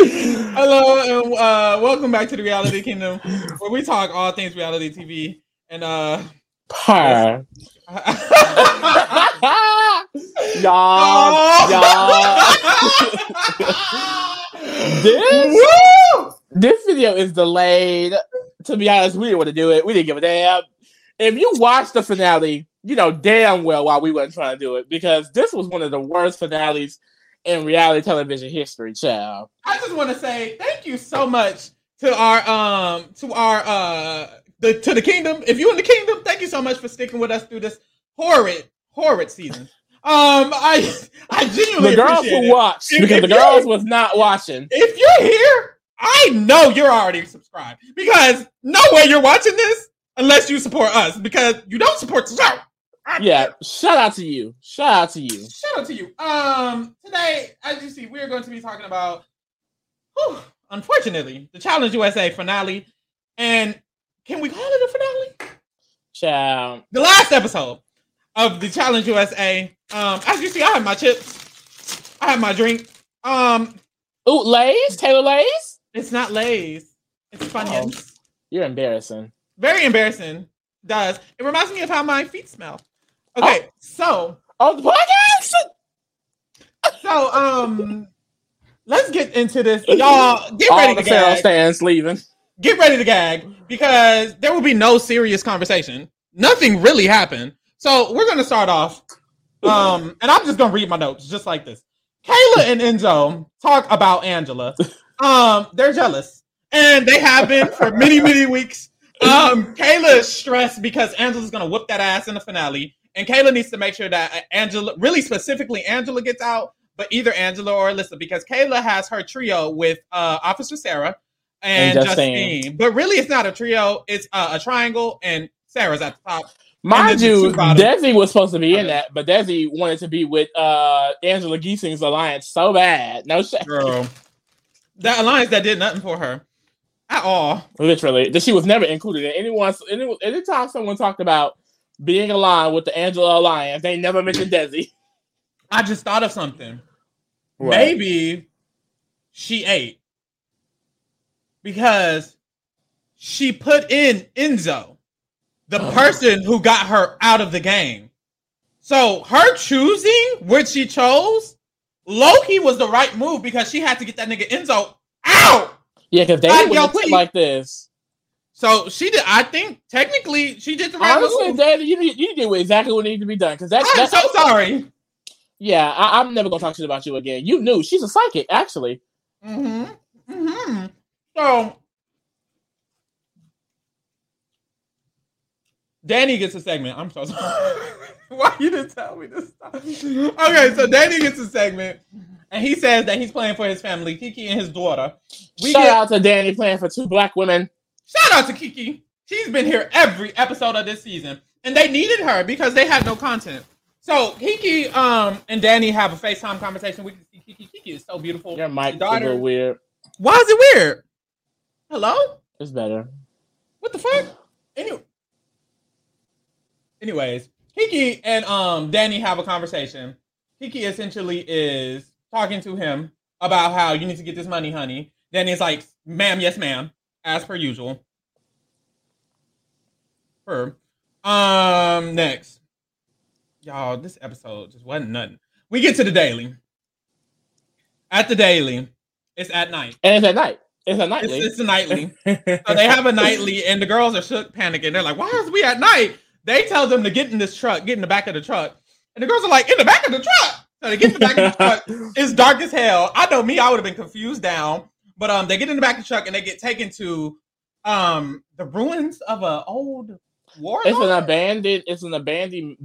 Hello, and welcome back to the Reality Kingdom, where we talk all things reality TV and par. Y'all. This video is delayed. To be honest, we didn't want to do it. We didn't give a damn. If you watch the finale, you know damn well why we weren't trying to do it, because this was one of the worst finales in reality television history, child. I just want to say thank you so much to our to the kingdom. If you're in the kingdom, thank you so much for sticking with us through this horrid season. I genuinely the girls appreciate who it. Watched if, because if the girls was not watching. If you're here, I know you're already subscribed, because no way you're watching this unless you support us, because you don't support the show. Yeah, shout out to you. Today, as you see, we're going to be talking about, unfortunately, the Challenge USA finale. And can we call it a finale? Child. The last episode of the Challenge USA. As you see, I have my chips. I have my drink. Ooh, Lay's? Taylor Lay's? It's not Lay's. It's Funyuns. You're embarrassing. Very embarrassing. Does. It reminds me of how my feet smell. Okay, so on the podcast. So let's get into this, y'all. Get ready to gag. Stands leaving. Get ready to gag, because there will be no serious conversation. Nothing really happened. So we're gonna start off, and I'm just gonna read my notes just like this. Kayla and Enzo talk about Angela. They're jealous, and they have been for many, many weeks. Kayla is stressed because Angela's gonna whoop that ass in the finale, and Kayla needs to make sure that Angela, really specifically Angela, gets out, but either Angela or Alyssa, because Kayla has her trio with Officer Sarah and Justine. But really, it's not a trio; it's a triangle, and Sarah's at the top. Mind you, Desi was supposed to be in that, but Desi wanted to be with Angela Giesing's alliance so bad. No shit, girl. That alliance that did nothing for her. At all. Literally. That she was never included in anytime someone talked about being aligned with the Angela Alliance, they never mentioned Desi. I just thought of something. What? Maybe she ate. Because she put in Enzo, the person who got her out of the game. So her choosing which she chose, low-key was the right move, because she had to get that nigga Enzo out. Yeah, because they didn't quit like this. So she did. I think technically she did the right move. Honestly, David, you did exactly what needed to be done. Because I'm so sorry. Yeah, I'm never gonna talk shit about you again. You knew she's a psychic, actually. Mm-hmm. So Danny gets a segment. I'm so sorry. Why you didn't tell me this stuff? Okay, so Danny gets a segment. And he says that he's playing for his family, Kiki and his daughter. Shout out to Danny playing for two black women. Shout out to Kiki. She's been here every episode of this season. And they needed her because they had no content. So Kiki and Danny have a FaceTime conversation. We can see Kiki. Kiki is so beautiful. Your mic's a little weird. Why is it weird? Hello? It's better. What the fuck? Anyways, Kiki and Danny have a conversation. Kiki essentially is talking to him about how you need to get this money, honey. Then it's like, ma'am, yes, ma'am, as per usual. Next. Y'all, this episode just wasn't nothing. We get to the Daily. At the Daily, it's at night. And it's at night. It's a nightly. It's a nightly. So they have a nightly, and the girls are shook, panicking. They're like, why is we at night? They tell them to get in this truck, get in the back of the truck. And the girls are like, in the back of the truck? So they get in the back of the truck. It's dark as hell. I know me, I would have been confused down. But they get in the back of the truck and they get taken to the ruins of an old warlord. It's an abandoned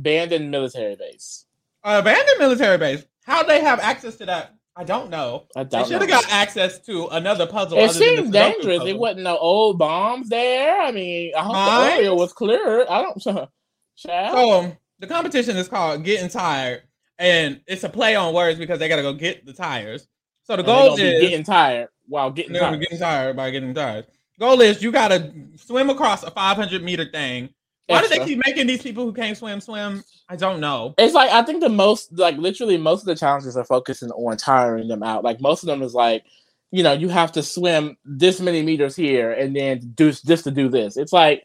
military base. Abandoned military base. How they have access to that, I don't know. They should have got access to another puzzle. It seemed dangerous. Puzzle. It wasn't no old bombs there. I mean, I hope the area was cleared. I don't know. So the competition is called Getting Tired. And it's a play on words because they gotta go get the tires. So the goal is getting tired. Goal is you gotta swim across a 500-meter thing. Why do they keep making these people who can't swim? I don't know. It's like I think the most literally most of the challenges are focusing on tiring them out. Like most of them is like you know, you have to swim this many meters here and then do this to do this. It's like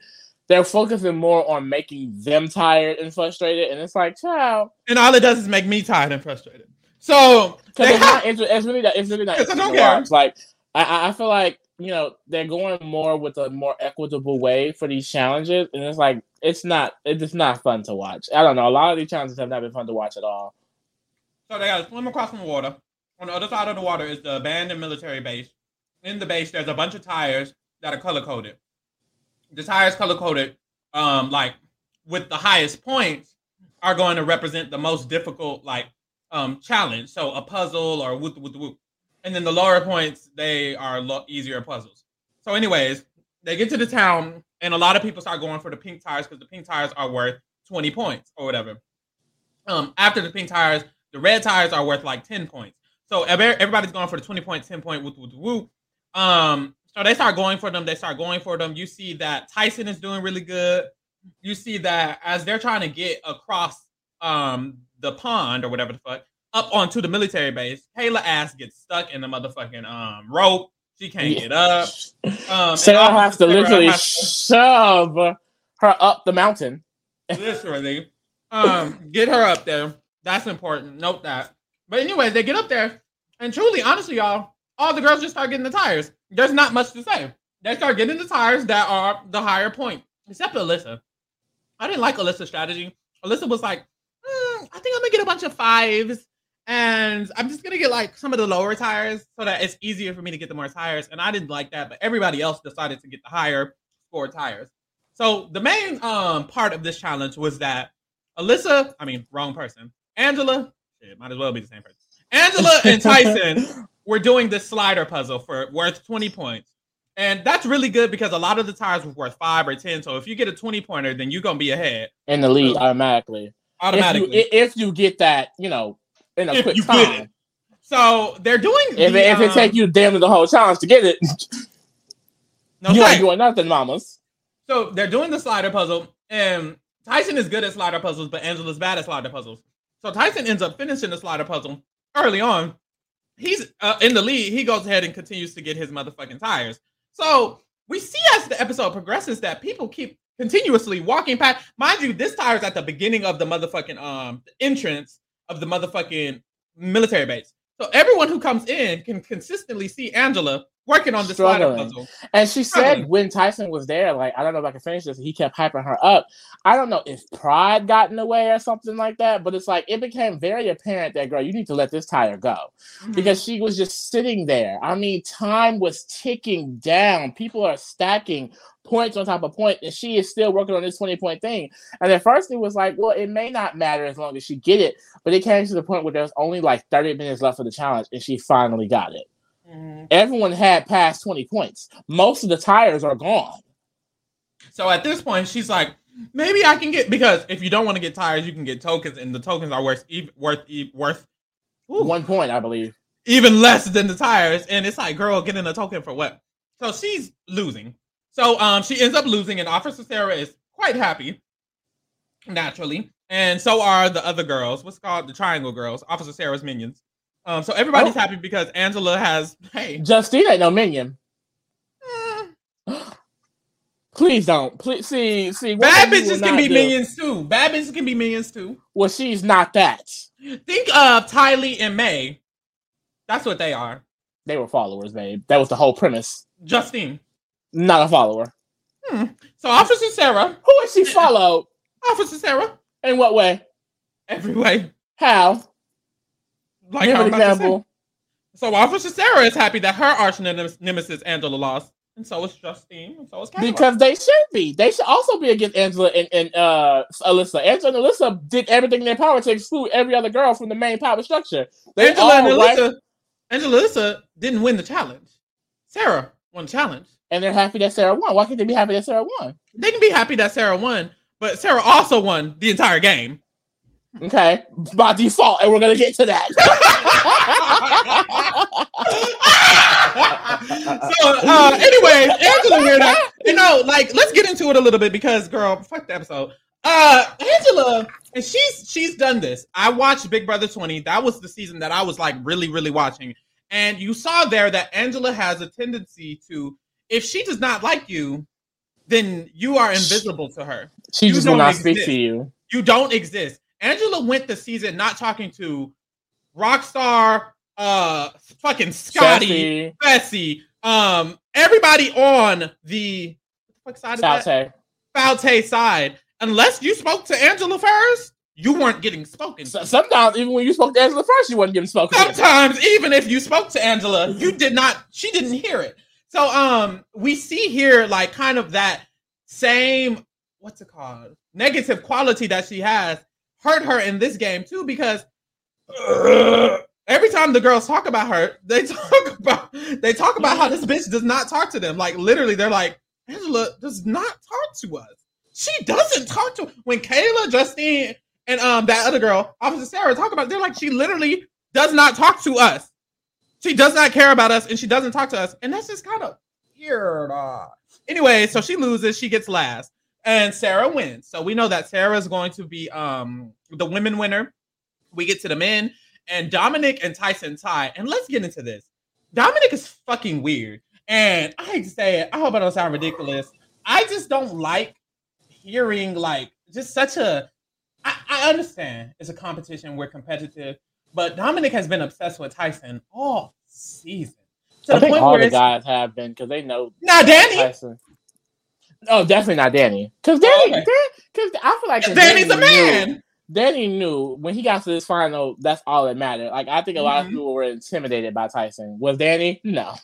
they're focusing more on making them tired and frustrated. And it's like, child. And all it does is make me tired and frustrated. So it's really not. Like, I feel like, you know, they're going more with a more equitable way for these challenges. And it's like, it's not fun to watch. I don't know. A lot of these challenges have not been fun to watch at all. So they got to swim across from the water. On the other side of the water is the abandoned military base. In the base, there's a bunch of tires that are color-coded. The tires color-coded, like, with the highest points are going to represent the most difficult, like, challenge. So a puzzle or whoop. And then the lower points, they are easier puzzles. So anyways, they get to the town, and a lot of people start going for the pink tires because the pink tires are worth 20 points or whatever. After the pink tires, the red tires are worth, like, 10 points. So everybody's going for the 20 point, 10 point, whoop. So they start going for them. You see that Tyson is doing really good. You see that as they're trying to get across the pond or whatever the fuck, up onto the military base, Kayla ass gets stuck in the motherfucking rope. She can't get up. Sarah has to literally shove her up the mountain. Literally. Get her up there. That's important. Note that. But anyways, they get up there, and truly, honestly, y'all, all the girls just start getting the tires. There's not much to say. They start getting the tires that are the higher point, except Alyssa. I didn't like Alyssa's strategy. Alyssa was like, I think I'm going to get a bunch of fives, and I'm just going to get, like, some of the lower tires so that it's easier for me to get the more tires, and I didn't like that, but everybody else decided to get the higher score tires. So the main part of this challenge was that Angela... It might as well be the same person. Angela and Tyson were doing this slider puzzle for worth 20 points. And that's really good because a lot of the tires were worth 5 or 10. So if you get a 20-pointer, then you're going to be ahead. In the lead, automatically. If you get that, you know, in a quick time. So they're doing... If it takes you damn near the whole challenge to get it, you ain't doing nothing, mamas. So they're doing the slider puzzle. And Tyson is good at slider puzzles, but Angela's bad at slider puzzles. So Tyson ends up finishing the slider puzzle early on. He's in the lead. He goes ahead and continues to get his motherfucking tires. So we see as the episode progresses that people keep continuously walking past. Mind you, this tire is at the beginning of the motherfucking entrance of the motherfucking military base. So everyone who comes in can consistently see Angela working on the slider puzzle. And she said when Tyson was there, like, I don't know if I can finish this, he kept hyping her up. I don't know if pride got in the way or something like that, but it's like it became very apparent that, girl, you need to let this tire go. Mm-hmm. Because she was just sitting there. I mean, time was ticking down. People are stacking points on top of points, and she is still working on this 20-point thing. And at first it was like, well, it may not matter as long as she get it, but it came to the point where there was only like 30 minutes left for the challenge, and she finally got it. Mm-hmm. Everyone had past 20 points. Most of the tires are gone. So at this point, she's like, maybe I can get, because if you don't want to get tires, you can get tokens, and the tokens are worth 1 point, I believe. Even less than the tires. And it's like, girl, getting a token for what? So she's losing. So she ends up losing, and Officer Sarah is quite happy, naturally. And so are the other girls. What's called the Triangle Girls, Officer Sarah's minions. So everybody's happy because Angela has, hey. Justine ain't no minion. Please don't. Please see. Bad bitches can be minions too. Well, she's not that. Think of Tylee and May. That's what they are. They were followers, babe. That was the whole premise. Justine. Not a follower. So Officer Sarah. Who is she followed? Officer Sarah. In what way? Every way. How? Like her example. So Officer Sarah is happy that her arch nemesis Angela lost, and so is Justine, and so is Kayla. Because they should be. They should also be against Angela and Alyssa. Angela and Alyssa did everything in their power to exclude every other girl from the main power structure. Angela and Alyssa didn't win the challenge. Sarah won the challenge, and they're happy that Sarah won. Why can't they be happy that Sarah won? They can be happy that Sarah won, but Sarah also won the entire game. Okay, by default, and we're gonna get to that. So, anyways, Angela here now, you know, like, let's get into it a little bit because, girl, fuck the episode. Angela, and she's done this. I watched Big Brother 20. That was the season that I was like really, really watching. And you saw there that Angela has a tendency to, if she does not like you, then you are invisible to her. She just will not speak to you. You don't exist. Angela went the season not talking to Rockstar, fucking Scotty, Fessy, everybody on the what side of that? Falte side. Unless you spoke to Angela first, you weren't getting spoken to. Sometimes, even when you spoke to Angela first, you weren't getting spoken to. Sometimes, even if you spoke to Angela, you did not, she didn't hear it. So we see here like kind of that same, what's it called? Negative quality that she has hurt her in this game too, because every time the girls talk about her, they talk about how this bitch does not talk to them. Like literally, they're like, Angela does not talk to us. She doesn't talk to when Kayla, Justine, and that other girl, Officer Sarah, talk about it, they're like, she literally does not talk to us. She does not care about us, and she doesn't talk to us. And that's just kind of weird. Anyway, so she loses. She gets last. And Sarah wins. So we know that Sarah is going to be the women winner. We get to the men. And Dominic and Tyson tie. And let's get into this. Dominic is fucking weird. And I hate to say it. I hope I don't sound ridiculous. I just don't like hearing, like, just such a... I understand it's a competition. We're competitive. But Dominic has been obsessed with Tyson all season. I think all the guys have been, because they know. Not Danny. Tyson. Oh, definitely not Danny. Because I feel like Danny's a man. Danny knew when he got to this final, that's all that mattered. Like, I think a lot of people were intimidated by Tyson. Was Danny? No.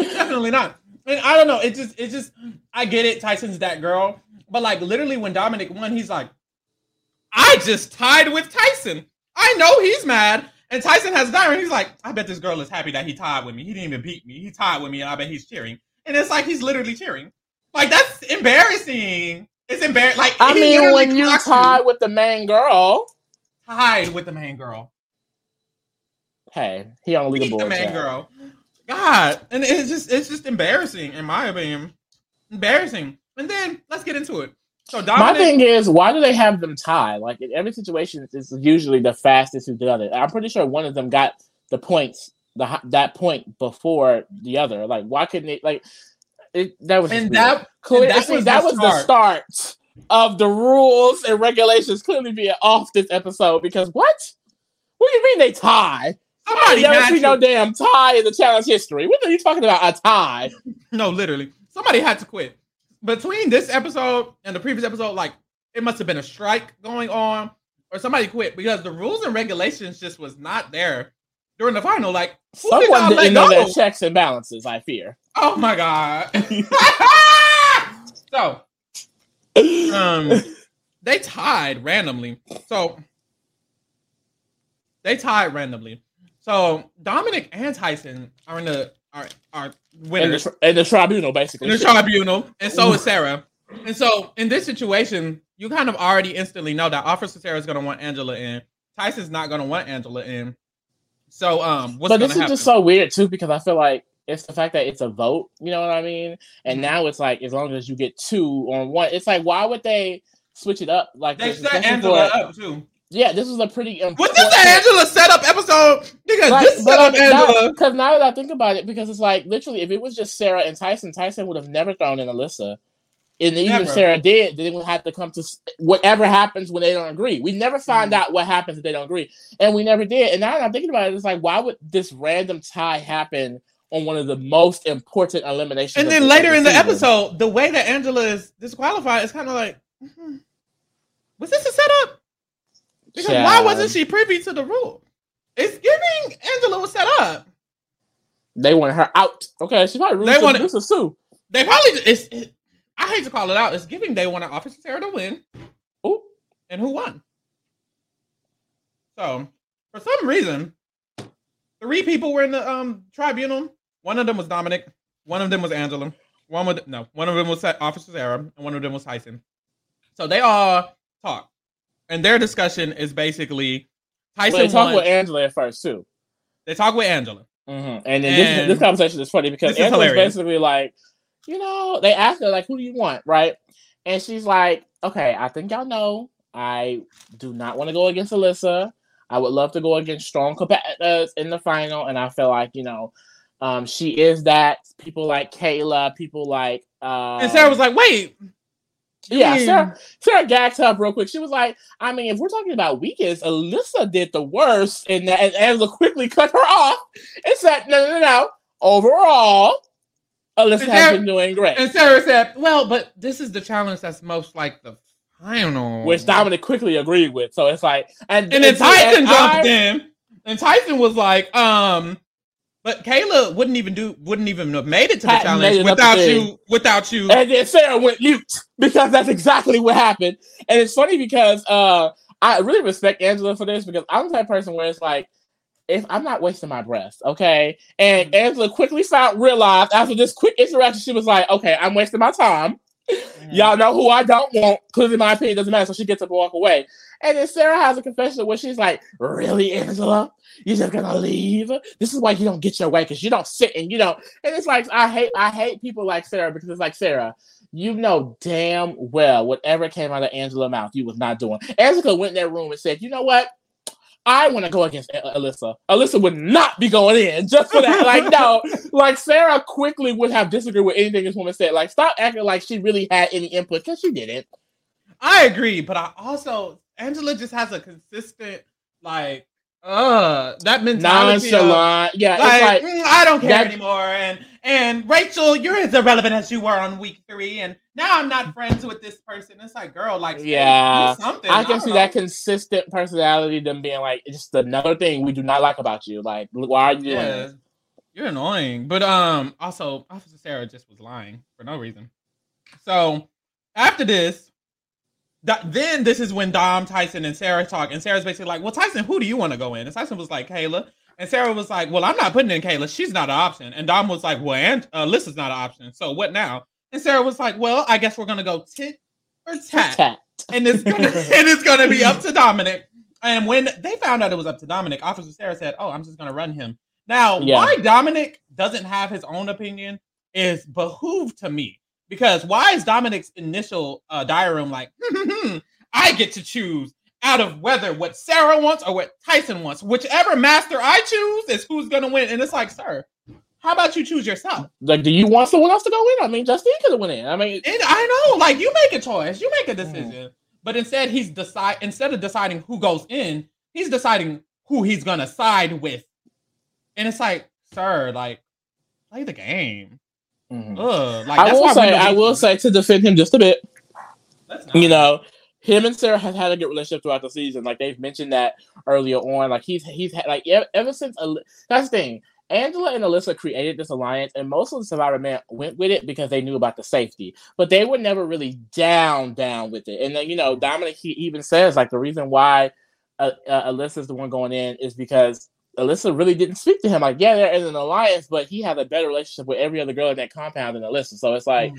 Definitely not. And I don't know. It just, I get it. Tyson's that girl. But, like, literally when Dominic won, he's like, I just tied with Tyson. I know he's mad. And Tyson has died, and he's like, I bet this girl is happy that he tied with me. He didn't even beat me. He tied with me, and I bet he's cheering. And it's like, he's literally cheering. Like, that's embarrassing. It's embarrassing. Like, I mean, when you tied with the main girl. Tied with the main girl. Hey, he only beat the main girl. God. And it's just embarrassing, in my opinion. Embarrassing. And then, let's get into it. So my thing is, why do they have them tie? Like, in every situation, it's usually the fastest who does it. I'm pretty sure one of them got the points, that point before the other. Like, why couldn't they? Like, that was the start of the rules and regulations clearly being off this episode. Because what? What do you mean they tie? Somebody never see no damn tie in the challenge history. What are you talking about? A tie? No, literally, somebody had to quit. Between this episode and the previous episode, like, it must have been a strike going on or somebody quit because the rules and regulations just was not there during the final. Like, someone didn't know their checks and balances, I fear. Oh, my God. So, they tied randomly. So, Dominic and Tyson are in the... Our winners and the tribunal, basically. In the tribunal, and so is Sarah. And so in this situation, you kind of already instantly know that Officer Sarah is going to want Angela in. Tyson's not going to want Angela in. So, but this is happen? Just so weird too, because I feel like it's the fact that it's a vote. You know what I mean? And now it's like as long as you get two on one, it's like why would they switch it up? Like they set Angela up too. Yeah, this was a pretty important... Was this an Angela setup episode? Because this set up Angela. Because now that I think about it, because it's like, literally, if it was just Sarah and Tyson, Tyson would have never thrown in Alyssa. And even if Sarah did, then it would have to come to whatever happens when they don't agree. We never find out what happens if they don't agree. And we never did. And now that I'm thinking about it, it's like, why would this random tie happen on one of the most important eliminations? And then later in the episode, the way that Angela is disqualified is kind of like, was this a setup? Because why wasn't she privy to the rule? It's giving Angela was set up. They want her out. Okay, she probably really wanted this Sue. They probably I hate to call it out. It's giving they want an Officer Sarah to win. Ooh, and who won? So for some reason, 3 people were in the tribunal. One of them was Dominic. One of them was Angela. One of them was Officer Sarah, and one of them was Tyson. So they all talked. And their discussion is basically Tyson. Well, they talk with Angela at first too. They talk with Angela, and then this conversation is funny because Angela's basically like, you know, they asked her like, "Who do you want?" Right, and she's like, "Okay, I think y'all know I do not want to go against Alyssa. I would love to go against strong competitors in the final, and I feel like, you know, she is that. People like Kayla, people like... and Sarah was like, wait... Yeah, Sarah gagged her up real quick. She was like, I mean, if we're talking about weakest, Alyssa did the worst, and Angela quickly cut her off and said, no. Overall, Alyssa has been doing great. And Sarah said, well, but this is the challenge that's most like the final. Which Dominic quickly agreed with. So it's like... And then Tyson jumped in. And Tyson was like, but Kayla wouldn't even have made it to the challenge without you. And then Sarah went mute because that's exactly what happened. And it's funny because I really respect Angela for this, because I'm the type of person where it's like, if I'm not wasting my breath, okay? And Angela quickly realized after this quick interaction, she was like, okay, I'm wasting my time. Mm-hmm. Y'all know who I don't want, because in my opinion, it doesn't matter. So she gets up and walk away. And then Sarah has a confession where she's like, really, Angela? You're just going to leave? This is why you don't get your way, because you don't sit and you don't. And it's like, I hate people like Sarah, because it's like, Sarah, you know damn well whatever came out of Angela's mouth, you was not doing. Angela went in that room and said, you know what? I want to go against Alyssa. Alyssa would not be going in just for that. Like, no. Like, Sarah quickly would have disagreed with anything this woman said. Like, stop acting like she really had any input, because she didn't. I agree, but I also, Angela just has a consistent, like, that mentality. Nonchalant. Yeah, like, it's like, I don't care anymore. And Rachel, you're as irrelevant as you were on week 3, and now I'm not friends with this person. It's like, girl, like, yeah, something. I can see that consistent personality, them being like, it's just another thing we do not like about you. Like, why are you doing this? You're annoying. But also, Officer Sarah just was lying for no reason. So after this, then this is when Dom, Tyson, and Sarah talk, and Sarah's basically like, well, Tyson, who do you want to go in? And Tyson was like, Kayla. And Sarah was like, well, I'm not putting in Kayla. She's not an option. And Dom was like, well, Alyssa's not an option. So what now? And Sarah was like, well, I guess we're going to go tit or tat. And it's going to be up to Dominic. And when they found out it was up to Dominic, Officer Sarah said, oh, I'm just going to run him. Now, why Dominic doesn't have his own opinion is behooved to me. Because why is Dominic's initial diary room like, I get to choose out of whether what Sarah wants or what Tyson wants, whichever master I choose is who's gonna win. And it's like, sir, how about you choose yourself? Like, do you want someone else to go in? I mean, Justine could have went in. I mean, and I know, like, you make a choice, you make a decision, but instead instead of deciding who goes in, he's deciding who he's gonna side with. And it's like, sir, like, play the game. Mm-hmm. Ugh, like, I will say to defend him just a bit. You know. Him and Sarah have had a good relationship throughout the season. Like, they've mentioned that earlier on. Like, he's had, like, ever since... That's the thing. Angela and Alyssa created this alliance, and most of the Survivor men went with it because they knew about the safety. But they were never really down with it. And then, you know, Dominic, he even says, like, the reason why Alyssa's the one going in is because Alyssa really didn't speak to him. Like, yeah, there is an alliance, but he has a better relationship with every other girl in that compound than Alyssa. So it's like,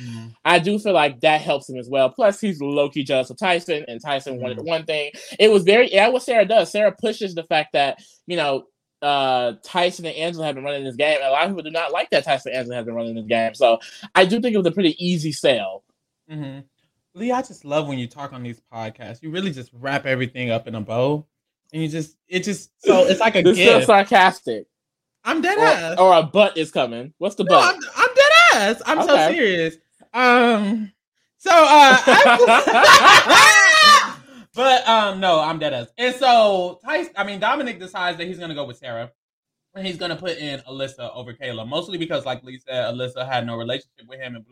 I do feel like that helps him as well. Plus, he's low-key jealous of Tyson, and Tyson wanted one thing. It was what Sarah does. Sarah pushes the fact that, you know, Tyson and Angela have been running this game. A lot of people do not like that Tyson and Angela have been running this game. So I do think it was a pretty easy sell. Mm-hmm. Lee, I just love when you talk on these podcasts. You really just wrap everything up in a bow. And you just, so it's like a gift. It's so sarcastic. I'm dead ass. Or a butt is coming. What's the butt? I'm dead ass. I'm so serious. No, I'm dead ass. And so Dominic decides that he's going to go with Sarah. And he's going to put in Alyssa over Kayla. Mostly because, like Lee said, Alyssa had no relationship with him.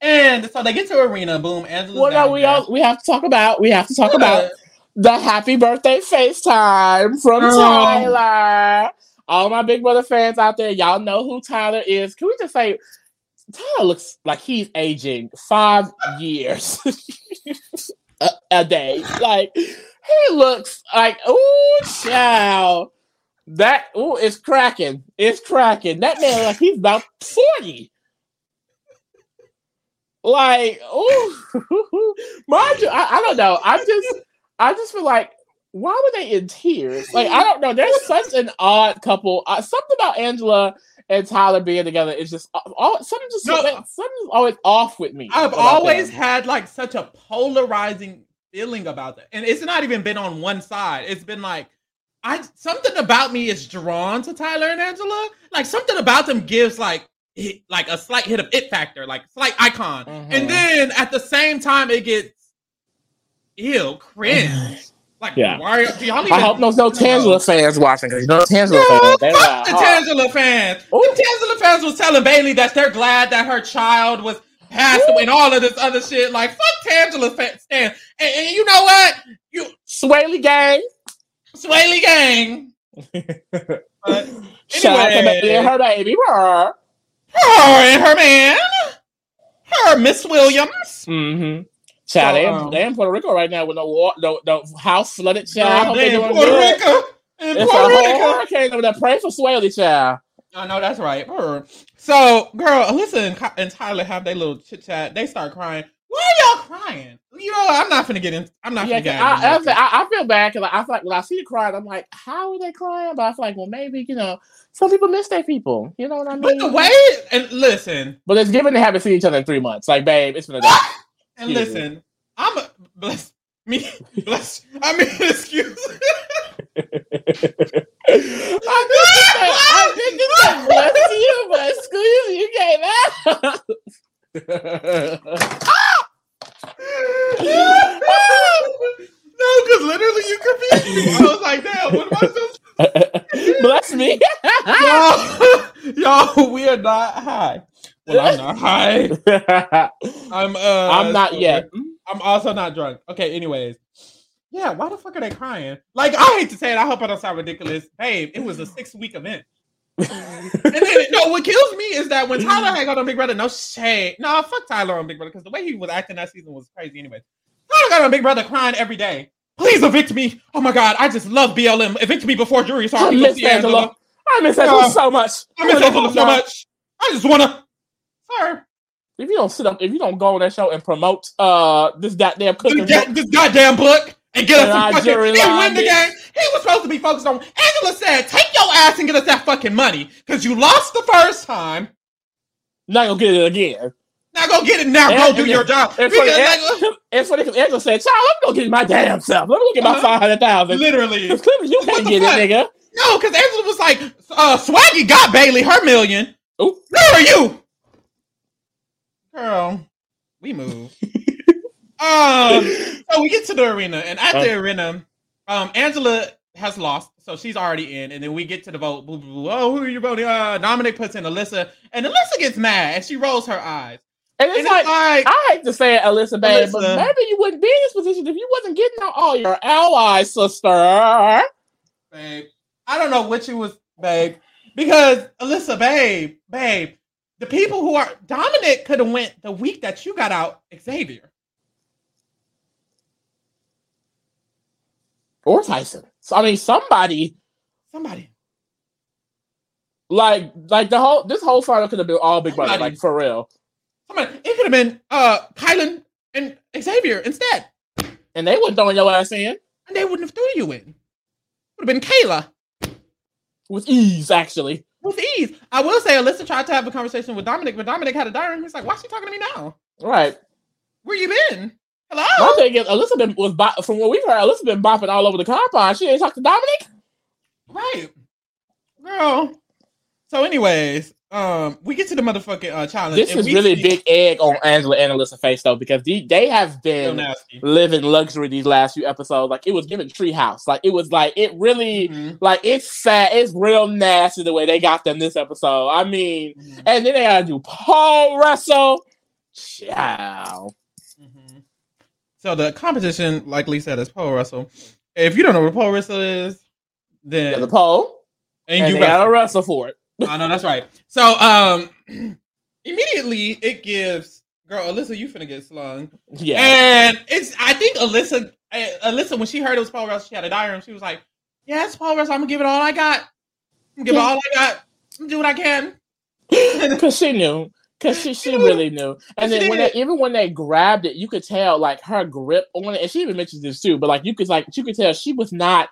And so they get to arena. Boom. Angela's down. We have to talk about the happy birthday FaceTime from Tyler. All my Big Brother fans out there, y'all know who Tyler is. Can we just say, Tyler looks like he's aging 5 years a day. Like, he looks like, ooh, child. That, ooh, it's cracking. It's cracking. That man, like, he's about 40. Like, ooh. Mind you, I don't know. I just feel like, why were they in tears? Like, I don't know. They're such an odd couple. Something about Angela and Tyler being together is just something's always off with me. I've always had like such a polarizing feeling about that, and it's not even been on one side. It's been like something about me is drawn to Tyler and Angela. Like something about them gives like a slight hit of it factor, like slight icon. Mm-hmm. And then at the same time, it gets cringe. Like, yeah. Why do y'all even? I hope there's no Tangela fans watching, because you know Tangela fans. They fuck the Tangela fans. Ooh. The Tangela fans was telling Bailey that they're glad that her child was passed away and all of this other shit. Like, fuck Tangela fans. And you know what? You Swae Lee gang. Swae Lee gang. But anyway, shout out to Bailey and her baby. Her and her man. Her Miss Williams. Mm-hmm. Child, they in Puerto Rico right now with no house flooded, child. They in Puerto Rico. It's Puerto Rico. A whole hurricane over there. Pray for Swae Lee, child. I know, that's right. So, girl, Alyssa and Tyler have their little chit-chat. They start crying. Why are y'all crying? You know, I'm not finna get in. I'm not finna get in. I feel bad because I feel like when I see the crying, I'm like, how are they crying? But I feel like, well, maybe, you know, some people miss their people. You know what I mean? But the way, and listen. But it's given they haven't seen each other in 3 months. Like, babe, it's been a day. And listen, I'm a, bless. I mean, excuse me. I didn't say bless you, but excuse you came out. No, because literally you confused me. I was like, damn, what am I supposed to do? Bless me. Y'all, we are not high. Well, I'm not high. I'm not yet. I'm also not drunk. Okay, anyways. Yeah, why the fuck are they crying? Like, I hate to say it. I hope I don't sound ridiculous. Babe, it was a 6-week event. And then, no, what kills me is that when Tyler had gone on Big Brother, no shade. No, fuck Tyler on Big Brother, because the way he was acting that season was crazy anyway. Tyler got on Big Brother crying every day. Please evict me. Oh, my God. I just love BLM. Evict me before jury. So I miss Angela. I miss Angela so much. I miss Angela so much. I just want to... Sir, if you don't sit up, if you don't go on that show and promote this goddamn cooking book, this goddamn book, and get us some fucking, he win the game. He was supposed to be focused on. Angela said, "Take your ass and get us that fucking money, because you lost the first time. Not gonna get it again. Not gonna get it now. Go do your job." It's funny because Angela said, "Child, I'm gonna get my damn self. Let me get my 500,000. Literally, because you can't get it, nigga. No, because Angela was like, Swaggy got Bailey her million. Ooh. Where are you?" Girl, we move. So we get to the arena, and at the arena, Angela has lost, so she's already in. And then we get to the vote. Oh, who are you voting? Dominic puts in Alyssa, and Alyssa gets mad, and she rolls her eyes. And it's like I hate to say it, Alyssa, babe, but maybe you wouldn't be in this position if you wasn't getting on all your allies, sister. Babe, I don't know what you was, babe, because Alyssa, babe. The people who are... Dominic could have went the week that you got out, Xavier. Or Tyson. So, I mean, somebody. Like the whole... This whole final could have been all Big Brother. Like, for real. Somebody. It could have been Kylan and Xavier instead. And they wouldn't throw your ass in. And they wouldn't have thrown you in. Would have been Kayla. With ease, actually. With ease. I will say Alyssa tried to have a conversation with Dominic, but Dominic had a diary and he's like, why is she talking to me now? Right. Where you been? Hello? My thing is, Alyssa was from what we've heard, Alyssa been bopping all over the compound. She ain't talked to Dominic? Right. Girl. So anyways, we get to the motherfucking challenge. This is really big egg on Angela and Alyssa's face, though, because they have been living luxury these last few episodes. Like, it was given Treehouse. Like, it was like, it really, like, it's sad. It's real nasty the way they got them this episode. I mean, and then they gotta do pole wrestle. Ciao. Mm-hmm. So the competition, like Lee said, is pole wrestle. If you don't know what pole wrestle is, then... There's a pole. And you gotta wrestle for it. I know, that's right. So, immediately it gives girl Alyssa, you finna get slung. Yeah, and it's I think Alyssa when she heard it was pole wrestle, she had a diary and she was like, "Yeah, it's pole wrestle. I'm gonna give it all I got. I'm gonna do what I can." Because she knew. Because she really knew. And then when they grabbed it, you could tell like her grip on it. And she even mentions this too, but like you could tell she was not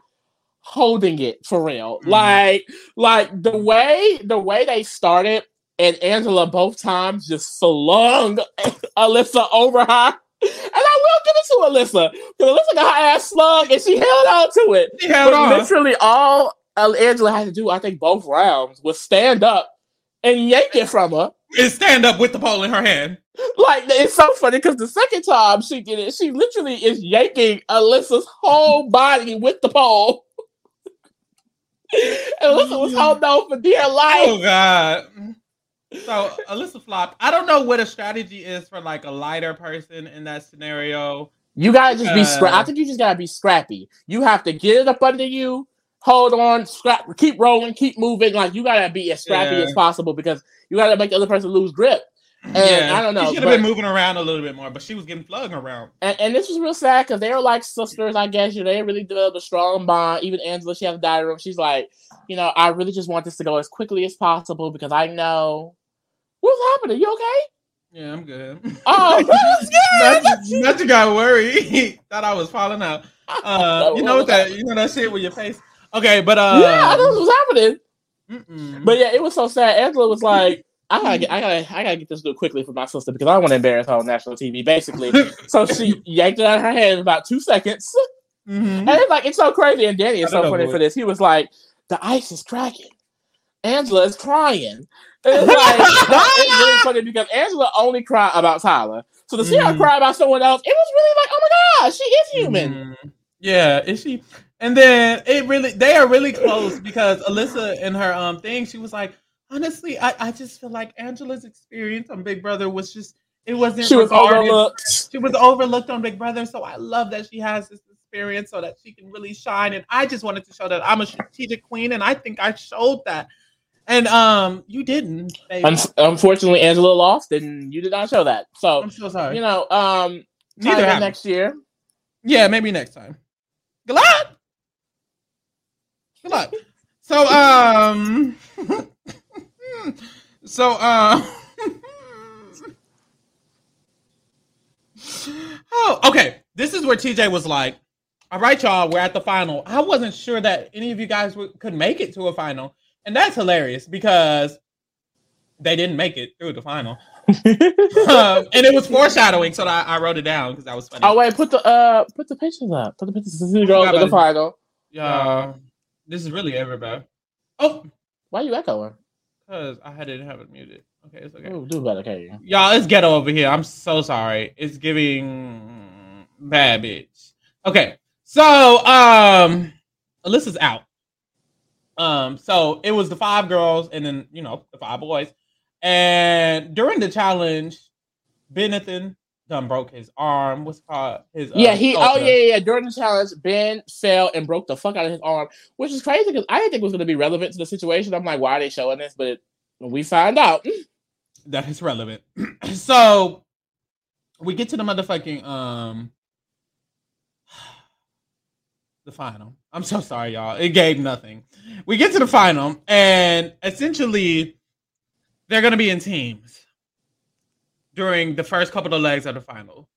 holding it for real. Like the way they started and Angela both times just slung Alyssa over her. And I will give it to Alyssa. because it looks like a hot-ass slug, and she held on to it. She held on. Literally all Angela had to do, I think, both rounds, was stand up and yank it from her. And stand up with the pole in her hand. Like, it's so funny, because the second time she did it, she literally is yanking Alyssa's whole body with the pole. And Alyssa was holding on for dear life. Oh, God. So, Alyssa flopped. I don't know what a strategy is for, like, a lighter person in that scenario. You gotta just be scrappy. I think you just gotta be scrappy. You have to get it up under you, hold on, scrap, keep rolling, keep moving. Like, you gotta be as scrappy as possible because you gotta make the other person lose grip. And I don't know. She should have been moving around a little bit more, but she was getting flung around. And this was real sad because they were like sisters, I guess. You know, they really developed a strong bond. Even Angela, she had a diary room. She's like, you know, I really just want this to go as quickly as possible because I know. What's happening? You okay? Yeah, I'm good. Oh, not you got worried. Thought I was falling out. You know what that? You know that shit with your face. Okay, but yeah, I know what was happening. Mm-mm. But yeah, it was so sad. Angela was like, I gotta get this dude quickly for my sister because I don't want to embarrass her on national TV, basically. So she yanked it out of her hand in about 2 seconds. Mm-hmm. And it's like it's so crazy. And Danny is so funny for this. He was like, the ice is cracking. Angela is crying. It's like, it's really funny because Angela only cried about Tyler. So to see her cry about someone else, it was really like, oh my God, she is human. Mm-hmm. Yeah, is she? And then they are really close because Alyssa in her thing, she was like, honestly, I just feel like Angela's experience on Big Brother was just, it wasn't. She was overlooked. She was overlooked on Big Brother. So I love that she has this experience so that she can really shine. And I just wanted to show that I'm a strategic queen. And I think I showed that. And you didn't. Unfortunately, Angela lost, and you did not show that. So I'm so sorry. You know, neither next year. Yeah, maybe next time. Good luck. Good luck. So oh, okay. This is where TJ was like, "All right, y'all, we're at the final. I wasn't sure that any of you guys could make it to a final." And that's hilarious because they didn't make it through the final. And it was foreshadowing, so I wrote it down because that was funny. Oh wait, put the pictures up. Put the pictures of the final. Yeah, this is really everybody. Oh, why are you echoing? Because I didn't have it muted. Okay, it's okay. Ooh, do better, okay. Yeah. Y'all, it's ghetto over here. I'm so sorry. It's giving bad bitch. Okay, so Alyssa's out. So it was the 5 girls and then, you know, the 5 boys. And during the challenge, Benetton done broke his arm. What's it called? During the challenge, Ben fell and broke the fuck out of his arm, which is crazy because I didn't think it was going to be relevant to the situation. I'm like, why are they showing this? But we find out that it's relevant. So we get to the motherfucking, the final. I'm so sorry, y'all. It gave nothing. We get to the final, and essentially, they're going to be in teams during the first couple of legs of the final,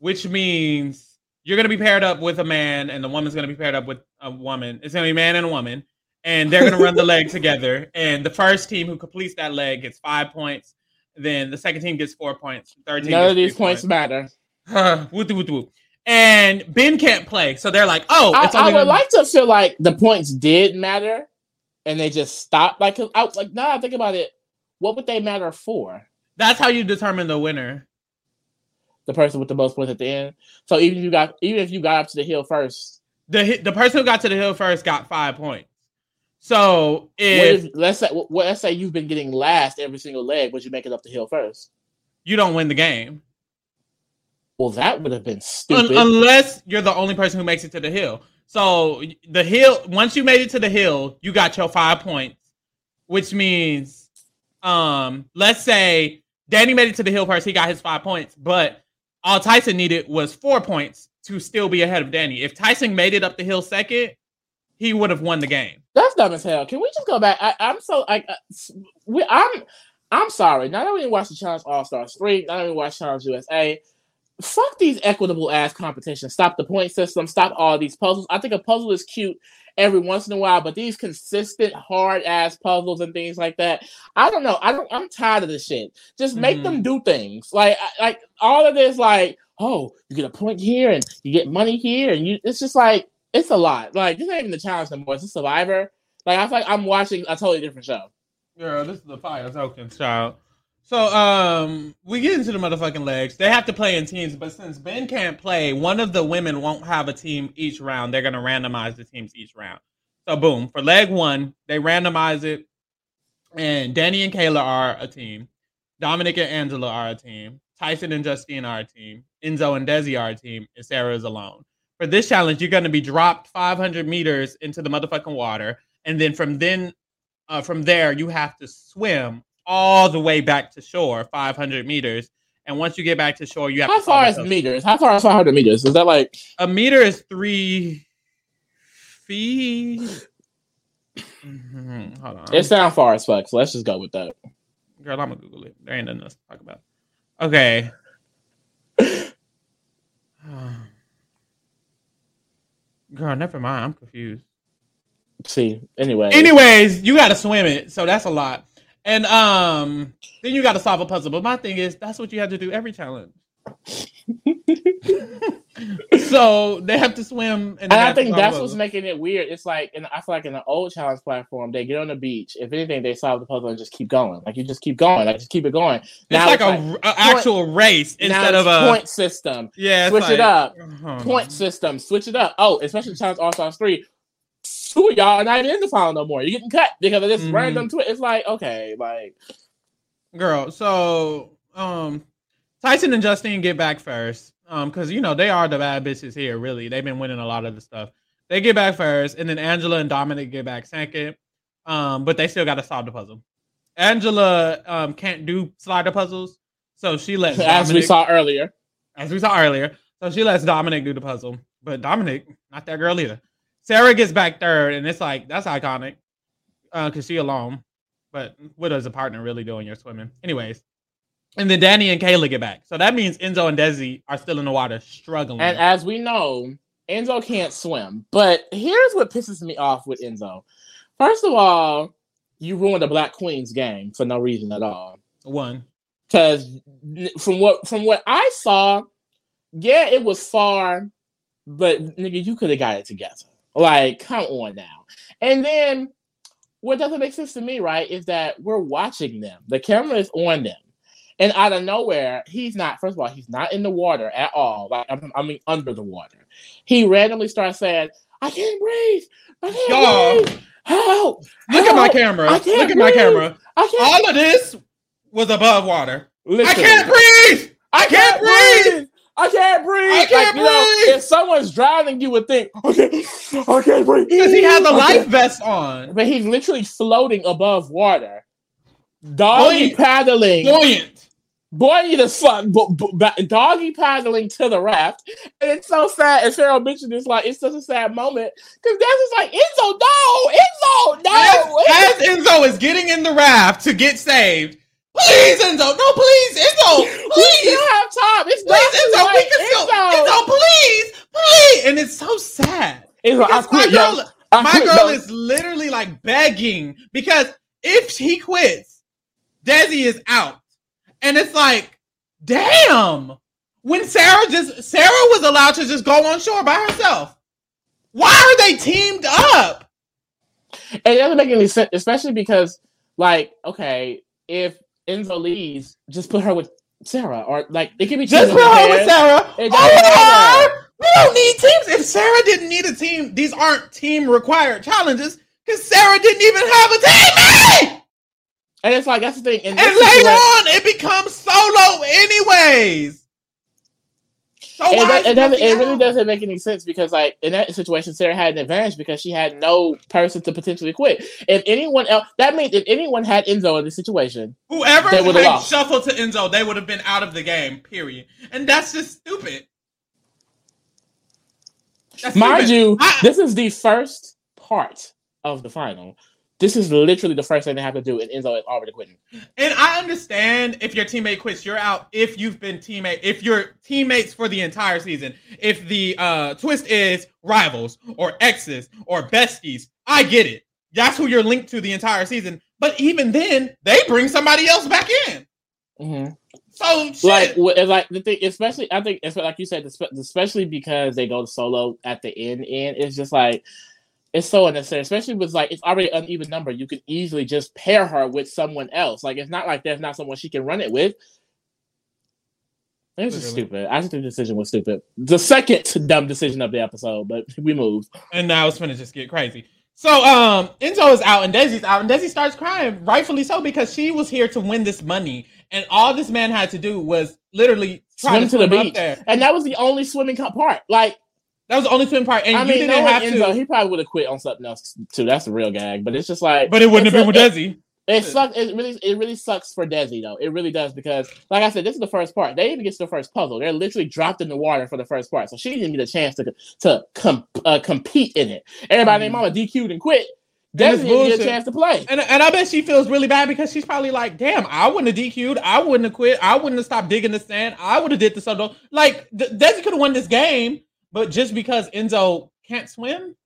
which means you're going to be paired up with a man, and the woman's going to be paired up with a woman. It's going to be a man and a woman, and they're going to run the leg together, and the first team who completes that leg gets 5 points. Then the second team gets 4 points. The third team None of these points matter. Woo-doo-woo-doo. And Ben can't play, so they're like, "Oh, it's I would like to feel like the points did matter, and they just stopped." Like, now I think about it, what would they matter for? That's how you determine the winner, the person with the most points at the end. So even if you got up to the hill first, the person who got to the hill first got 5 points. So let's say you've been getting last every single leg, would you make it up the hill first? You don't win the game. Well, that would have been stupid. Unless you're the only person who makes it to the hill. So the hill, once you made it to the hill, you got your 5 points, which means, let's say Danny made it to the hill first. He got his 5 points, but all Tyson needed was 4 points to still be ahead of Danny. If Tyson made it up the hill second, he would have won the game. That's dumb as hell. Can we just go back? I'm sorry. Now that we didn't watch the Challenge All-Stars 3, now that we watch Challenge USA, fuck these equitable ass competitions. Stop the point system. Stop all these puzzles. I think a puzzle is cute every once in a while, but these consistent hard ass puzzles and things like that, I don't know. I'm tired of this shit. Just make them do things like all of this. Like, oh, you get a point here and you get money here, and you, it's just like, it's a lot. Like, it's not even The Challenge no more. It's a Survivor. Like, I feel like I'm watching a totally different show. Girl, this is the fire token, child. So, we get into the motherfucking legs. They have to play in teams, but since Ben can't play, one of the women won't have a team each round. They're going to randomize the teams each round. So, boom. For leg one, they randomize it, and Danny and Kayla are a team. Dominic and Angela are a team. Tyson and Justine are a team. Enzo and Desi are a team, and Sarah is alone. For this challenge, you're going to be dropped 500 meters into the motherfucking water, and then from there, you have to swim all the way back to shore, 500 meters. And once you get back to shore, you have to... How far is meters? How far is 500 meters? Is that like... A meter is 3 feet. Mm-hmm. Hold on. It sounds far as fuck, so let's just go with that. Girl, I'm going to Google it. There ain't nothing else to talk about. Okay. Girl, never mind. I'm confused. See, anyways, you gotta swim it, so that's a lot, and then you gotta solve a puzzle. But my thing is, that's what you have to do every challenge. So they have to swim, and I think that's what's making it weird. It's like, and I feel like in the old challenge platform, they get on the beach. If anything, they solve the puzzle and just keep going. Like, you just keep going. Like, just keep it going. Now it's like a actual race instead of a point system. Yeah, switch it up. Point system, switch it up. Oh, especially Challenge All Stars 3. 2 of y'all are not even in the final no more. You're getting cut because of this random tweet. It's like, okay, like... Girl, so Tyson and Justine get back first because, you know, they are the bad bitches here, really. They've been winning a lot of the stuff. They get back first, and then Angela and Dominic get back second, but they still got to solve the puzzle. Angela can't do slider puzzles, so she lets Dominic... As we saw earlier. So she lets Dominic do the puzzle, but Dominic, not that girl either. Sarah gets back third, and it's like, that's iconic because she alone. But what does a partner really do when you're swimming? Anyways, and then Danny and Kayla get back. So that means Enzo and Desi are still in the water struggling. And as we know, Enzo can't swim. But here's what pisses me off with Enzo. First of all, you ruined the Black Queen's game for no reason at all. One. Because from what I saw, yeah, it was far, but nigga, you could have got it together. Like, come on now. And then what doesn't make sense to me, right, is that we're watching them. The camera is on them. And out of nowhere, he's not in the water at all. Like, I mean, under the water. He randomly starts saying, I can't breathe. I can't breathe. Help. Look at my camera. All of this was above water. Listen, I can't breathe. I can't breathe. You know, if someone's drowning, you would think, I can't breathe. Because he has a life vest on. But he's literally floating above water. Doggy paddling. Buoyant. Buoyant as fuck. Doggy paddling to the raft. And it's so sad. And Cheryl mentioned this, like, it's such a sad moment. Because that's just like, Enzo, no. As Enzo is getting in the raft to get saved. Please, Enzo. No, please, Enzo. Please. You don't have time. It's not Enzo. Late. We can still. Enzo, please. And it's so sad. Enzo, my girl is literally like begging because if he quits, Desi is out. And it's like, damn. When Sarah was allowed to just go on shore by herself. Why are they teamed up? And it doesn't make any sense, especially because, like, okay, if Enzo leaves, just put her with Sarah, or like it could be just put her with Sarah. We don't need teams. If Sarah didn't need a team, these aren't team required challenges because Sarah didn't even have a teammate. And it's like that's the thing. And later on, it becomes solo, anyways. So it really doesn't make any sense because, like, in that situation, Sarah had an advantage because she had no person to potentially quit. If anyone else, that means if anyone had Enzo in this situation, whoever had shuffled to Enzo, they would have been out of the game, period. And that's just stupid. This is the first part of the final. This is literally the first thing they have to do, and Enzo is already quitting. And I understand if your teammate quits, you're out. If you've been if you're teammates for the entire season, if the twist is rivals or exes or besties, I get it. That's who you're linked to the entire season. But even then, they bring somebody else back in. Mm-hmm. So shit. Like the thing, especially I think, like you said, especially because they go solo at the end, and it's just like it's so unnecessary. Especially with like it's already an even number. You could easily just pair her with someone else. Like it's not like there's not someone she can run it with. It was just stupid. I just think the decision was stupid. The second dumb decision of the episode, but we moved. And now it's gonna just get crazy. So Enzo is out and Desi's out, and Desi starts crying, rightfully so, because she was here to win this money, and all this man had to do was literally try swim to the beach. There. And that was the only swimming part. Like that was the only swimming part. And I mean, you didn't have Enzo, to. He probably would have quit on something else too. That's a real gag. But it's just like, but it wouldn't have been with Desi. It sucks. It really sucks for Desi though. It really does because, like I said, this is the first part. They didn't even get to the first puzzle. They're literally dropped in the water for the first part, so she didn't get a chance to compete in it. Everybody named Mama DQ'd and quit. Desi didn't get a chance to play. And I bet she feels really bad because she's probably like, damn, I wouldn't have DQ'd. I wouldn't have quit. I wouldn't have stopped digging the sand. I would have did the Sudoku. Like Desi could have won this game, but just because Enzo can't swim,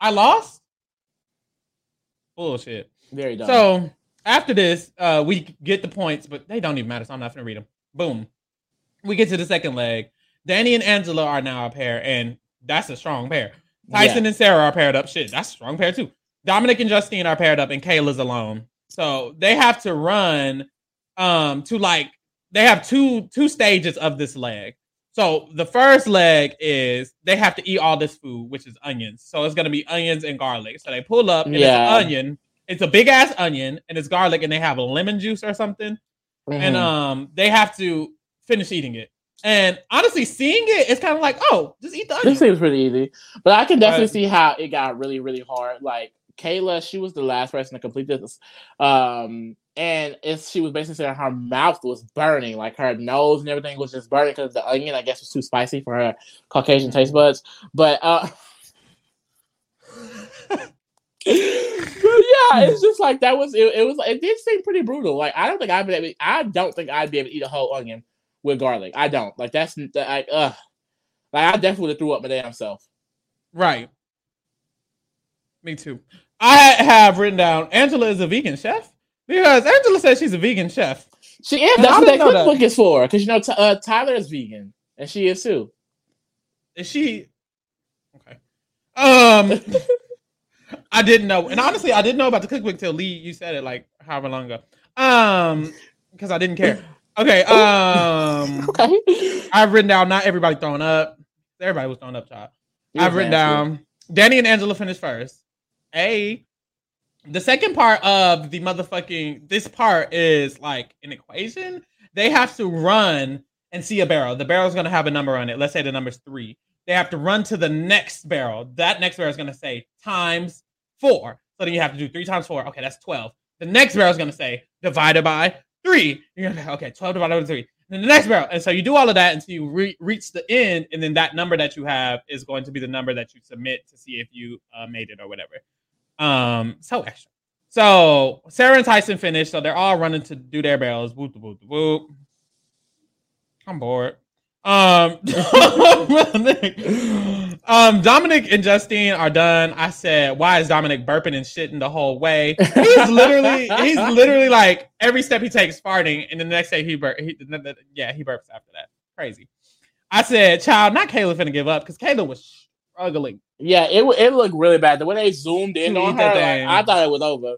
I lost. Bullshit. Very dumb. So after this, we get the points, but they don't even matter, so I'm not going to read them. Boom. We get to the second leg. Danny and Angela are now a pair, and that's a strong pair. Tyson and Sarah are paired up. Shit, that's a strong pair, too. Dominic and Justine are paired up, and Kayla's alone. So they have to run to, like, they have two stages of this leg. So the first leg is they have to eat all this food, which is onions. So it's going to be onions and garlic. So they pull up, and it's an onion. It's a big ass onion and it's garlic and they have a lemon juice or something. Mm-hmm. And they have to finish eating it. And honestly, seeing it, it's kind of like, oh, just eat the onion. This seems pretty easy. But I can definitely see how it got really, really hard. Like Kayla, she was the last person to complete this. And she was basically saying her mouth was burning. Like her nose and everything was just burning because the onion, I guess, was too spicy for her Caucasian taste buds. But... yeah, it's just like that was it. It did seem pretty brutal. Like I don't think I'd be able to eat a whole onion with garlic. I don't like that's like ugh. Like I definitely would have threw up my damn self. Right. Me too. I have written down Angela is a vegan chef because Angela says she's a vegan chef. She is. That's what that cookbook is for. Because you know Tyler is vegan and she is too. Is she? Okay. I didn't know. And honestly, I didn't know about the cookbook till Lee, you said it like however long ago. Because I didn't care. Okay. Okay. I've written down not everybody throwing up. Everybody was throwing up, child. I've written down Danny and Angela finished first. Hey. The second part of the motherfucking this part is like an equation. They have to run and see a barrel. The barrel's gonna have a number on it. Let's say the number's 3. They have to run to the next barrel. That next barrel is going to say times 4. So then you have to do 3 times 4. Okay, that's 12. The next barrel is going to say divided by 3. You're gonna, okay, 12 divided by 3. And then the next barrel. And so you do all of that until you reach the end. And then that number that you have is going to be the number that you submit to see if you made it or whatever. So extra. So Sarah and Tyson finished. So they're all running to do their barrels. Whoop, whoop, whoop. I'm bored. Dominic and Justine are done. I said, why is Dominic burping and shitting the whole way? He's literally like every step he takes farting, and the next day he burps after that. Crazy. I said, child, not Kayla finna give up because Kayla was struggling. Yeah, it looked really bad. The way they zoomed in on her, like, I thought it was over.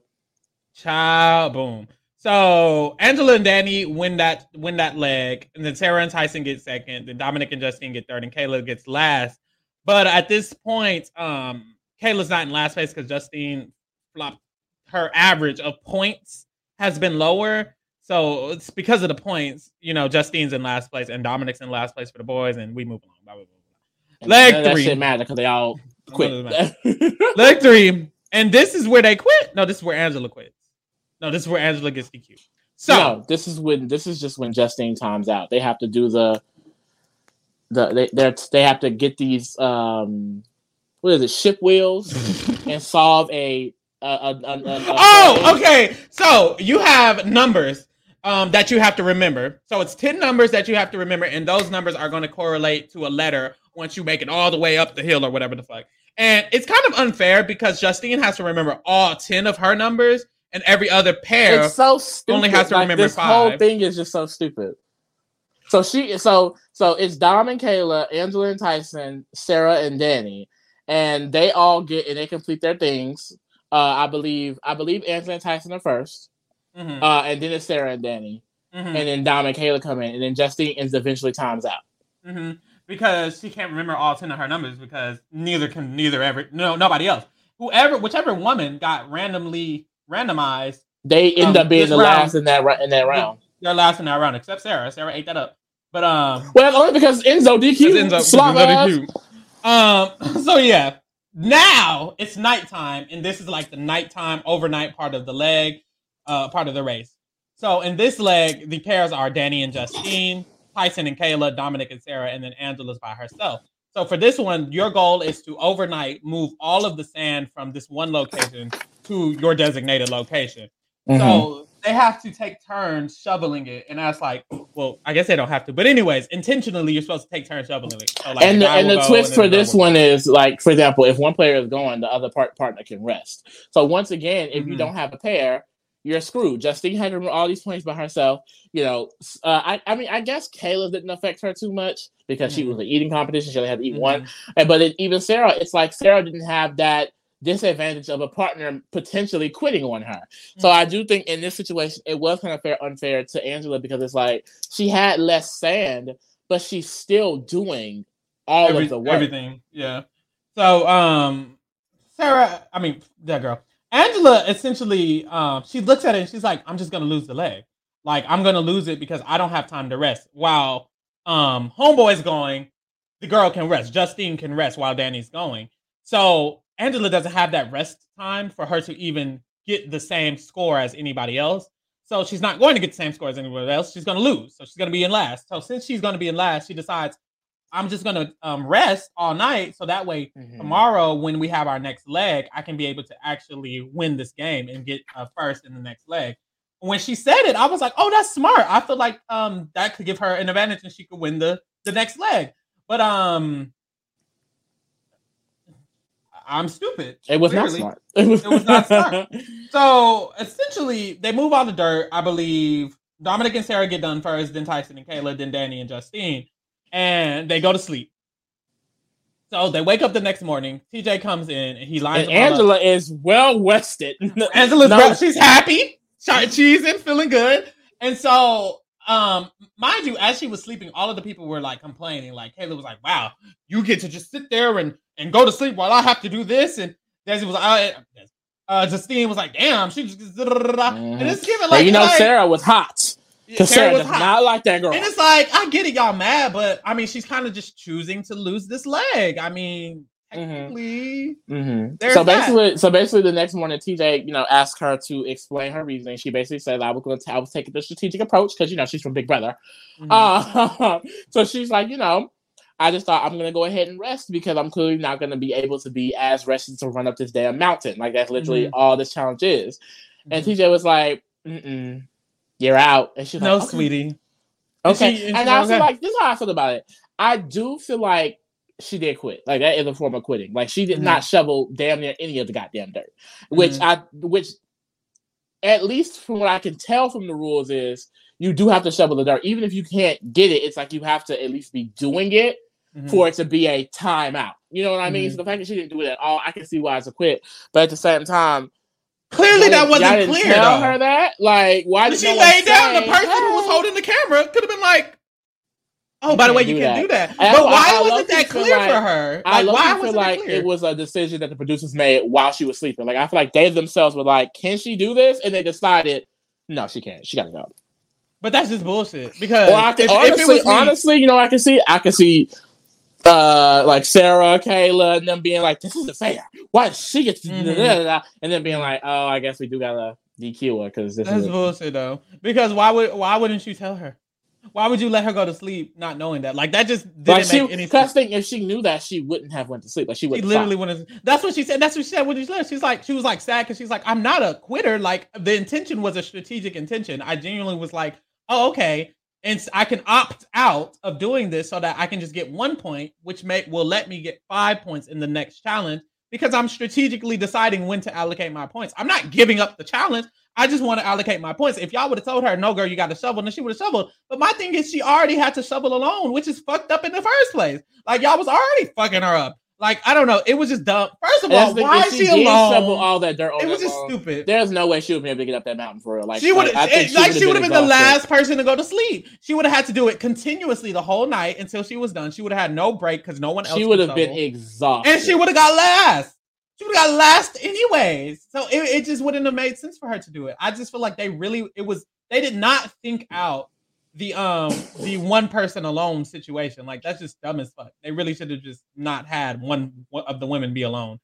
Child, boom. So Angela and Danny win that leg, and then Sarah and Tyson get second, then Dominic and Justine get third, and Kayla gets last. But at this point, Kayla's not in last place because Justine flopped. Her average of points has been lower, so it's because of the points. You know, Justine's in last place, and Dominic's in last place for the boys, and we move along. Blah, blah, blah. Leg 3. That shit matter because they all quit. Leg 3, and this is where they quit. No, this is where Angela quit. No, this is where Angela gets DQ. So no, this is just when Justine times out. They have to do they have to get these ship wheels and solve okay. So you have numbers that you have to remember. So it's 10 numbers that you have to remember, and those numbers are going to correlate to a letter once you make it all the way up the hill or whatever the fuck. And it's kind of unfair because Justine has to remember all 10 of her numbers. and every other pair only has to remember this 5. This whole thing is just so stupid. So so it's Dom and Kayla, Angela and Tyson, Sarah and Danny, and they all get and they complete their things. I believe Angela and Tyson are first, mm-hmm. And then it's Sarah and Danny, mm-hmm. and then Dom and Kayla come in, and then Justine is eventually times out. Mm-hmm. Because she can't remember all 10 of her numbers because nobody else. Whichever woman got randomly randomized, they end up being the last in that round. They're last in that round, except Sarah. Sarah ate that up. But well, only because Enzo DQ. So yeah. Now it's nighttime, and this is like the nighttime overnight part of the leg, part of the race. So in this leg, the pairs are Danny and Justine, Tyson and Kayla, Dominic and Sarah, and then Angela's by herself. So for this one, your goal is to overnight move all of the sand from this one location to your designated location. Mm-hmm. So they have to take turns shoveling it. And that's like, well, I guess they don't have to. But anyways, intentionally, you're supposed to take turns shoveling it. So like and the twist for this one is, like, for example, if one player is going, the other partner can rest. So once again, if you don't have a pair, you're screwed. Justine had to remember all these points by herself. You know, I guess Kayla didn't affect her too much because she was an eating competition. She only had to eat one. But even Sarah, it's like Sarah didn't have that disadvantage of a partner potentially quitting on her. Mm-hmm. So I do think in this situation, it was kind of unfair to Angela because it's like she had less sand, but she's still doing all of the work. Everything, yeah. So Angela, essentially, she looks at it and she's like, I'm just going to lose the leg. Like, I'm going to lose it because I don't have time to rest. While Homeboy's going, the girl can rest. Justine can rest while Danny's going. So Angela doesn't have that rest time for her to even get the same score as anybody else. So she's not going to get the same score as anybody else. She's going to lose. So she's going to be in last. So since she's going to be in last, she decides, I'm just going to rest all night. So that way tomorrow when we have our next leg, I can be able to actually win this game and get first in the next leg. When she said it, I was like, oh, that's smart. I feel like that could give her an advantage and she could win the next leg. But I'm stupid. It was clearly. Not smart. It was not smart. So essentially they move all the dirt. I believe Dominic and Sarah get done first, then Tyson and Kayla, then Danny and Justine. And they go to sleep. So they wake up the next morning. TJ comes in and he lines up. Angela is well rested. She's happy. She's in, feeling good. And so, mind you, as she was sleeping, all of the people were like complaining. Like Kayla was like, wow, you get to just sit there and go to sleep while I have to do this. And Desi was like, Justine was like, damn, she just and it's giving like, Sarah was hot. Because Sarah does not like that girl. And it's like, I get it, y'all mad, but I mean, she's kind of just choosing to lose this leg. I mean, technically, So basically, the next morning, TJ, asked her to explain her reasoning. She basically said, I was taking the strategic approach because, she's from Big Brother. So she's like, I just thought I'm going to go ahead and rest because I'm clearly not going to be able to be as rested to run up this damn mountain. Like, that's literally all this challenge is. And TJ was like, you're out. And she's like, no, okay. Sweetie. Okay. I feel like, this is how I feel about it. I do feel like she did quit. Like, that is a form of quitting. Like, she did not shovel damn near any of the goddamn dirt. Which at least from what I can tell from the rules is, you do have to shovel the dirt. Even if you can't get it, it's like you have to at least be doing it for it to be a timeout. You know what I mean? So the fact that she didn't do it at all, I can see why it's a quit. But at the same time, clearly, that wasn't clear. Didn't tell her that, like, why did she lay down? The person who was holding the camera could have been like, "Oh, by the way, you can't do that." But why wasn't that clear for her? I feel like it was a decision that the producers made while she was sleeping. Like, I feel like they themselves were like, "Can she do this?" And they decided, "No, she can't. She got to go." But that's just bullshit. Because honestly, I can see. Like Sarah, Kayla, and them being like, this isn't fair. Why does she get to do that? And then being like, oh, I guess we do gotta DQ her because that's bullshit though. Because why wouldn't you tell her? Why would you let her go to sleep not knowing that? Like, that just didn't make any sense. If she knew that, she wouldn't have went to sleep. Like, she literally wouldn't. That's what she said. That's what she said when she left. She was like sad because she's like, I'm not a quitter. Like, the intention was a strategic intention. I genuinely was like, oh, okay. And I can opt out of doing this so that I can just get 1 point, which will let me get 5 points in the next challenge because I'm strategically deciding when to allocate my points. I'm not giving up the challenge. I just want to allocate my points. If y'all would have told her, no, girl, you got to shovel, then she would have shoveled. But my thing is, she already had to shovel alone, which is fucked up in the first place. Like, y'all was already fucking her up. Like, I don't know. It was just dumb. First of all, why is she alone? Shovel all that dirt on it was just stupid. There's no way she would be able to get up that mountain for real. Like, she would have been the last person to go to sleep. She would have had to do it continuously the whole night until she was done. She would have had no break because no one else. She would have been exhausted. And she would have got last. She would have got last anyways. So it just wouldn't have made sense for her to do it. I just feel like they did not think out the one person alone situation. Like, that's just dumb as fuck. They really should have just not had one of the women be alone,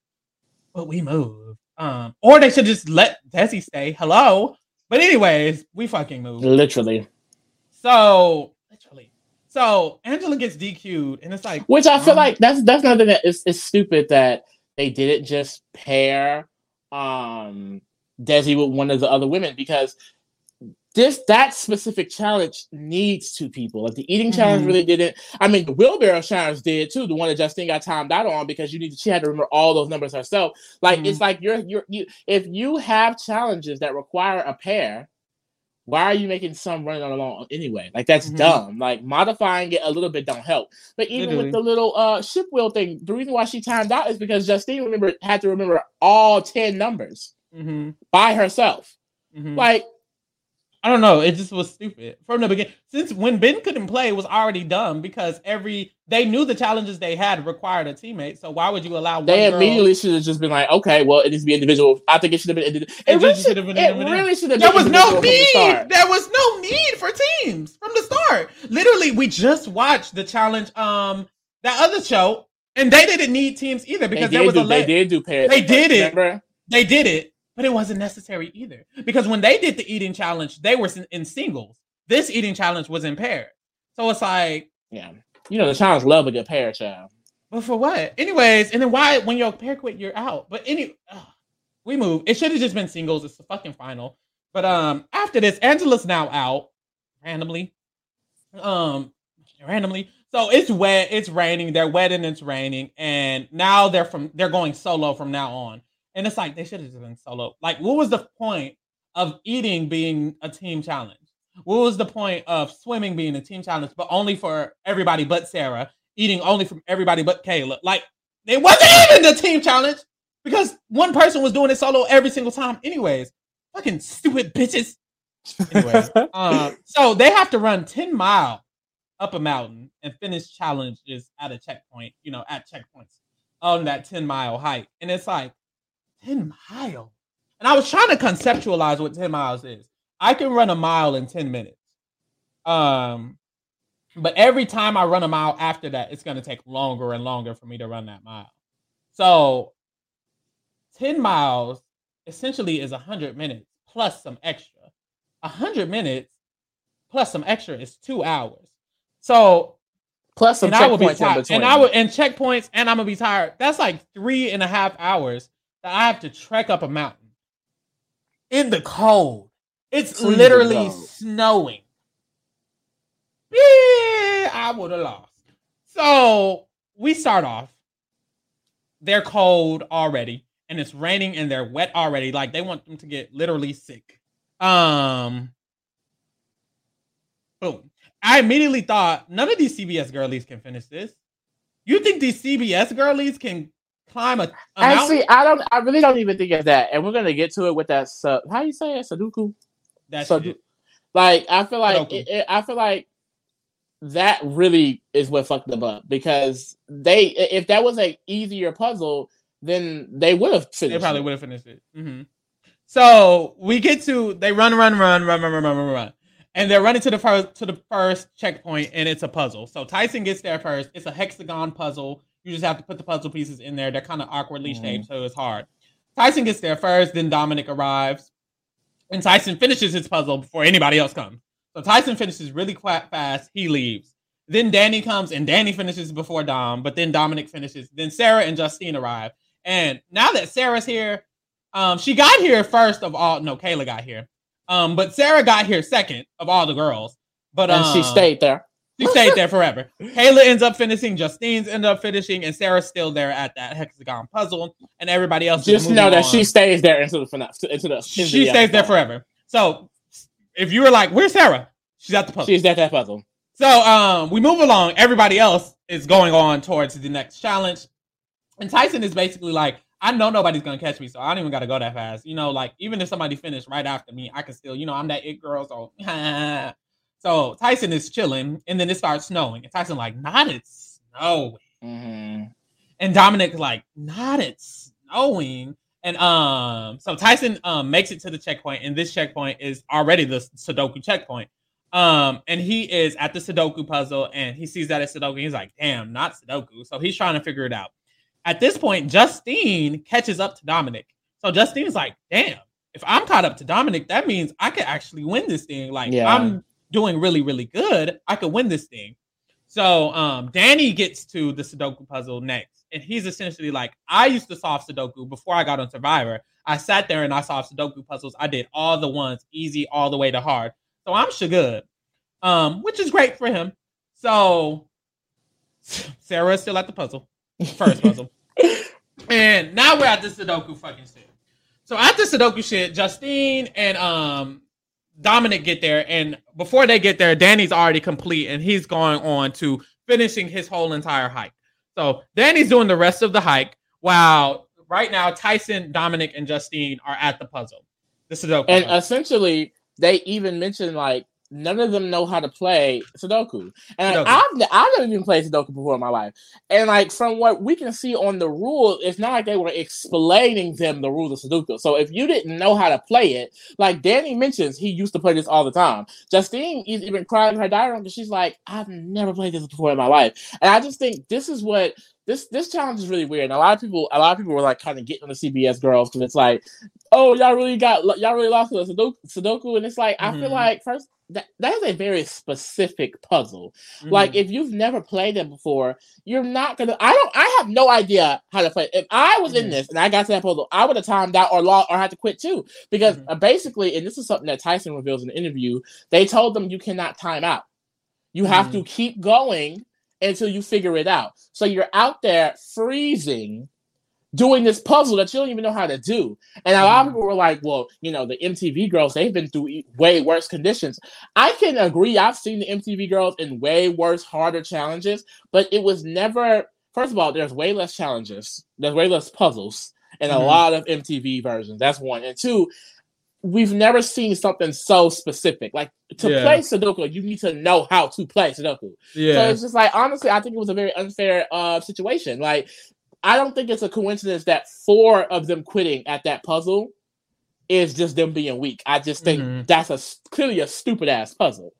but we moved, or they should just let Desi stay. Hello. But anyways, we fucking moved. Literally so Angela gets DQ'd, and it's like, which I feel like that's nothing that it's stupid that they didn't just pair Desi with one of the other women, because that specific challenge needs two people. Like, the eating challenge really didn't. I mean, the wheelbarrow challenge did too. The one that Justine got timed out on, because she had to remember all those numbers herself. Like, it's like you if you have challenges that require a pair, why are you making some running on alone anyway? Like, that's dumb. Like, modifying it a little bit don't help. But even with the little ship wheel thing, the reason why she timed out is because Justine had to remember all 10 numbers by herself. Like, I don't know. It just was stupid from the beginning. Since when Ben couldn't play, it was already dumb, because they knew the challenges they had required a teammate. So why would you allow one? They immediately should have just been like, okay, well, it needs to be individual. I think it should have been individual. It really should have been. There was no need. There was no need for teams from the start. Literally, we just watched the challenge, that other show, and they didn't need teams either, because they did do pairs. They did it. But it wasn't necessary either, because when they did the eating challenge, they were in singles. This eating challenge was in pairs. So it's like... Yeah. You know, the challenge love a good pair, child. But for what? Anyways, and then why, when your pair quit, you're out. But we move. It should have just been singles. It's the fucking final. But after this, Angela's now out. Randomly. So it's wet. It's raining. They're wet and it's raining. And now they're going solo from now on. And it's like, they should have just been solo. Like, what was the point of eating being a team challenge? What was the point of swimming being a team challenge, but only for everybody but Sarah? Eating only from everybody but Kayla? Like, it wasn't even the team challenge, because one person was doing it solo every single time anyways. Fucking stupid bitches. Anyway, so they have to run 10 miles up a mountain and finish challenges at a checkpoint, you know, at checkpoints on that 10-mile hike. And it's like, 10 miles. And I was trying to conceptualize what 10 miles is. I can run a mile in 10 minutes. But every time I run a mile after that, it's going to take longer and longer for me to run that mile. So 10 miles essentially is 100 minutes plus some extra. 100 minutes plus some extra is 2 hours. So plus some checkpoints. And checkpoints, and I'm going to be tired. That's like 3.5 hours. That I have to trek up a mountain in the cold. It's literally snowing. Yeah, I would have lost. So we start off. They're cold already, and it's raining, and they're wet already. Like, they want them to get literally sick. Boom. I immediately thought, none of these CBS girlies can finish this. You think these CBS girlies can climb a mountain? Actually, I really don't even think of that, and we're gonna get to it with that. How you say it? Sudoku. That's it. Like, I feel like I feel like that really is what fucked them up, because if that was an easier puzzle, then they would have finished. They probably would have finished it. Mm-hmm. So we get to they run, and they're running to the first checkpoint, and it's a puzzle. So Tyson gets there first. It's a hexagon puzzle. You just have to put the puzzle pieces in there. They're kind of awkwardly shaped, so it's hard. Tyson gets there first, then Dominic arrives. And Tyson finishes his puzzle before anybody else comes. So Tyson finishes really quite fast. He leaves. Then Danny comes, and Danny finishes before Dom, but then Dominic finishes. Then Sarah and Justine arrive. And now that Sarah's here, she got here first of all. No, Kayla got here. But Sarah got here second of all the girls. But she stayed there. She stayed there forever. Kayla ends up finishing, Justine's end up finishing, and Sarah's still there at that hexagon puzzle, and everybody else just know that on. She stays there until the finale. She stays there forever. So if you were like, "Where's Sarah?" She's at the puzzle. She's at that puzzle. So we move along. Everybody else is going on towards the next challenge, and Tyson is basically like, I know nobody's going to catch me, so I don't even got to go that fast. You know, like, even if somebody finished right after me, I can still, you know, I'm that it girl, so. So Tyson is chilling, and then it starts snowing. And Tyson like, not it's snowing. Mm-hmm. And Dominic like, not it's snowing. And so Tyson makes it to the checkpoint, and this checkpoint is already the Sudoku checkpoint. And he is at the Sudoku puzzle, and he sees that it's Sudoku. And he's like, damn, not Sudoku. So he's trying to figure it out. At this point, Justine catches up to Dominic. So Justine's like, damn, if I'm caught up to Dominic, that means I could actually win this thing. Like, yeah. I'm doing really, really good. I could win this thing. So Danny gets to the Sudoku puzzle next. And he's essentially like, I used to solve Sudoku before I got on Survivor. I sat there and I solved Sudoku puzzles. I did all the ones easy all the way to hard. So I'm sure good, which is great for him. So Sarah is still at the puzzle. First puzzle. And now we're at the Sudoku fucking shit. So at the Sudoku shit, Justine and Dominic get there, and before they get there, Danny's already complete, and he's going on to finishing his whole entire hike. So Danny's doing the rest of the hike, while right now Tyson, Dominic, and Justine are at the puzzle. The Sudoku. And puzzle. Essentially, they even mentioned, like, none of them know how to play Sudoku. And like, I've never even played Sudoku before in my life. And like from what we can see on the rules, it's not like they were explaining them the rules of Sudoku. So if you didn't know how to play it, like Danny mentions, he used to play this all the time. Justine is even crying in her diary because she's like, I've never played this before in my life. And I just think this is what this challenge is really weird. And a lot of people were like kind of getting on the CBS girls because it's like, oh, y'all really lost to the Sudoku. And it's like, I feel like first. That is a very specific puzzle. Mm-hmm. Like, if you've never played it before, you're not going to... I have no idea how to play it. If I was in this and I got to that puzzle, I would have timed out or had to quit too. Because basically, and this is something that Tyson reveals in the interview, they told them you cannot time out. You have to keep going until you figure it out. So you're out there freezing, doing this puzzle that you don't even know how to do. And a lot of people were like, well, you know, the MTV girls, they've been through way worse conditions. I can agree. I've seen the MTV girls in way worse, harder challenges, but it was never, first of all, there's way less challenges. There's way less puzzles and a lot of MTV versions. That's one. And two, we've never seen something so specific. Like, to play Sudoku, you need to know how to play Sudoku. Yeah. So it's just like, honestly, I think it was a very unfair situation. Like, I don't think it's a coincidence that 4 of them quitting at that puzzle is just them being weak. I just think that's clearly a stupid-ass puzzle.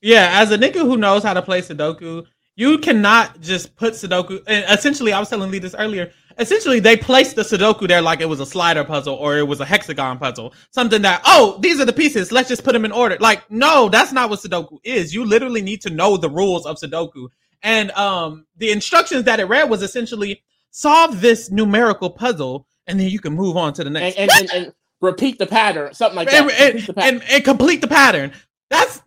Yeah, as a nigga who knows how to play Sudoku, you cannot just put Sudoku... And essentially, I was telling Lee this earlier, essentially, they placed the Sudoku there like it was a slider puzzle or it was a hexagon puzzle. Something that, oh, these are the pieces, let's just put them in order. Like, no, that's not what Sudoku is. You literally need to know the rules of Sudoku. And the instructions that it read was essentially... solve this numerical puzzle, and then you can move on to the next. And repeat the pattern, something like that. And complete the pattern. That's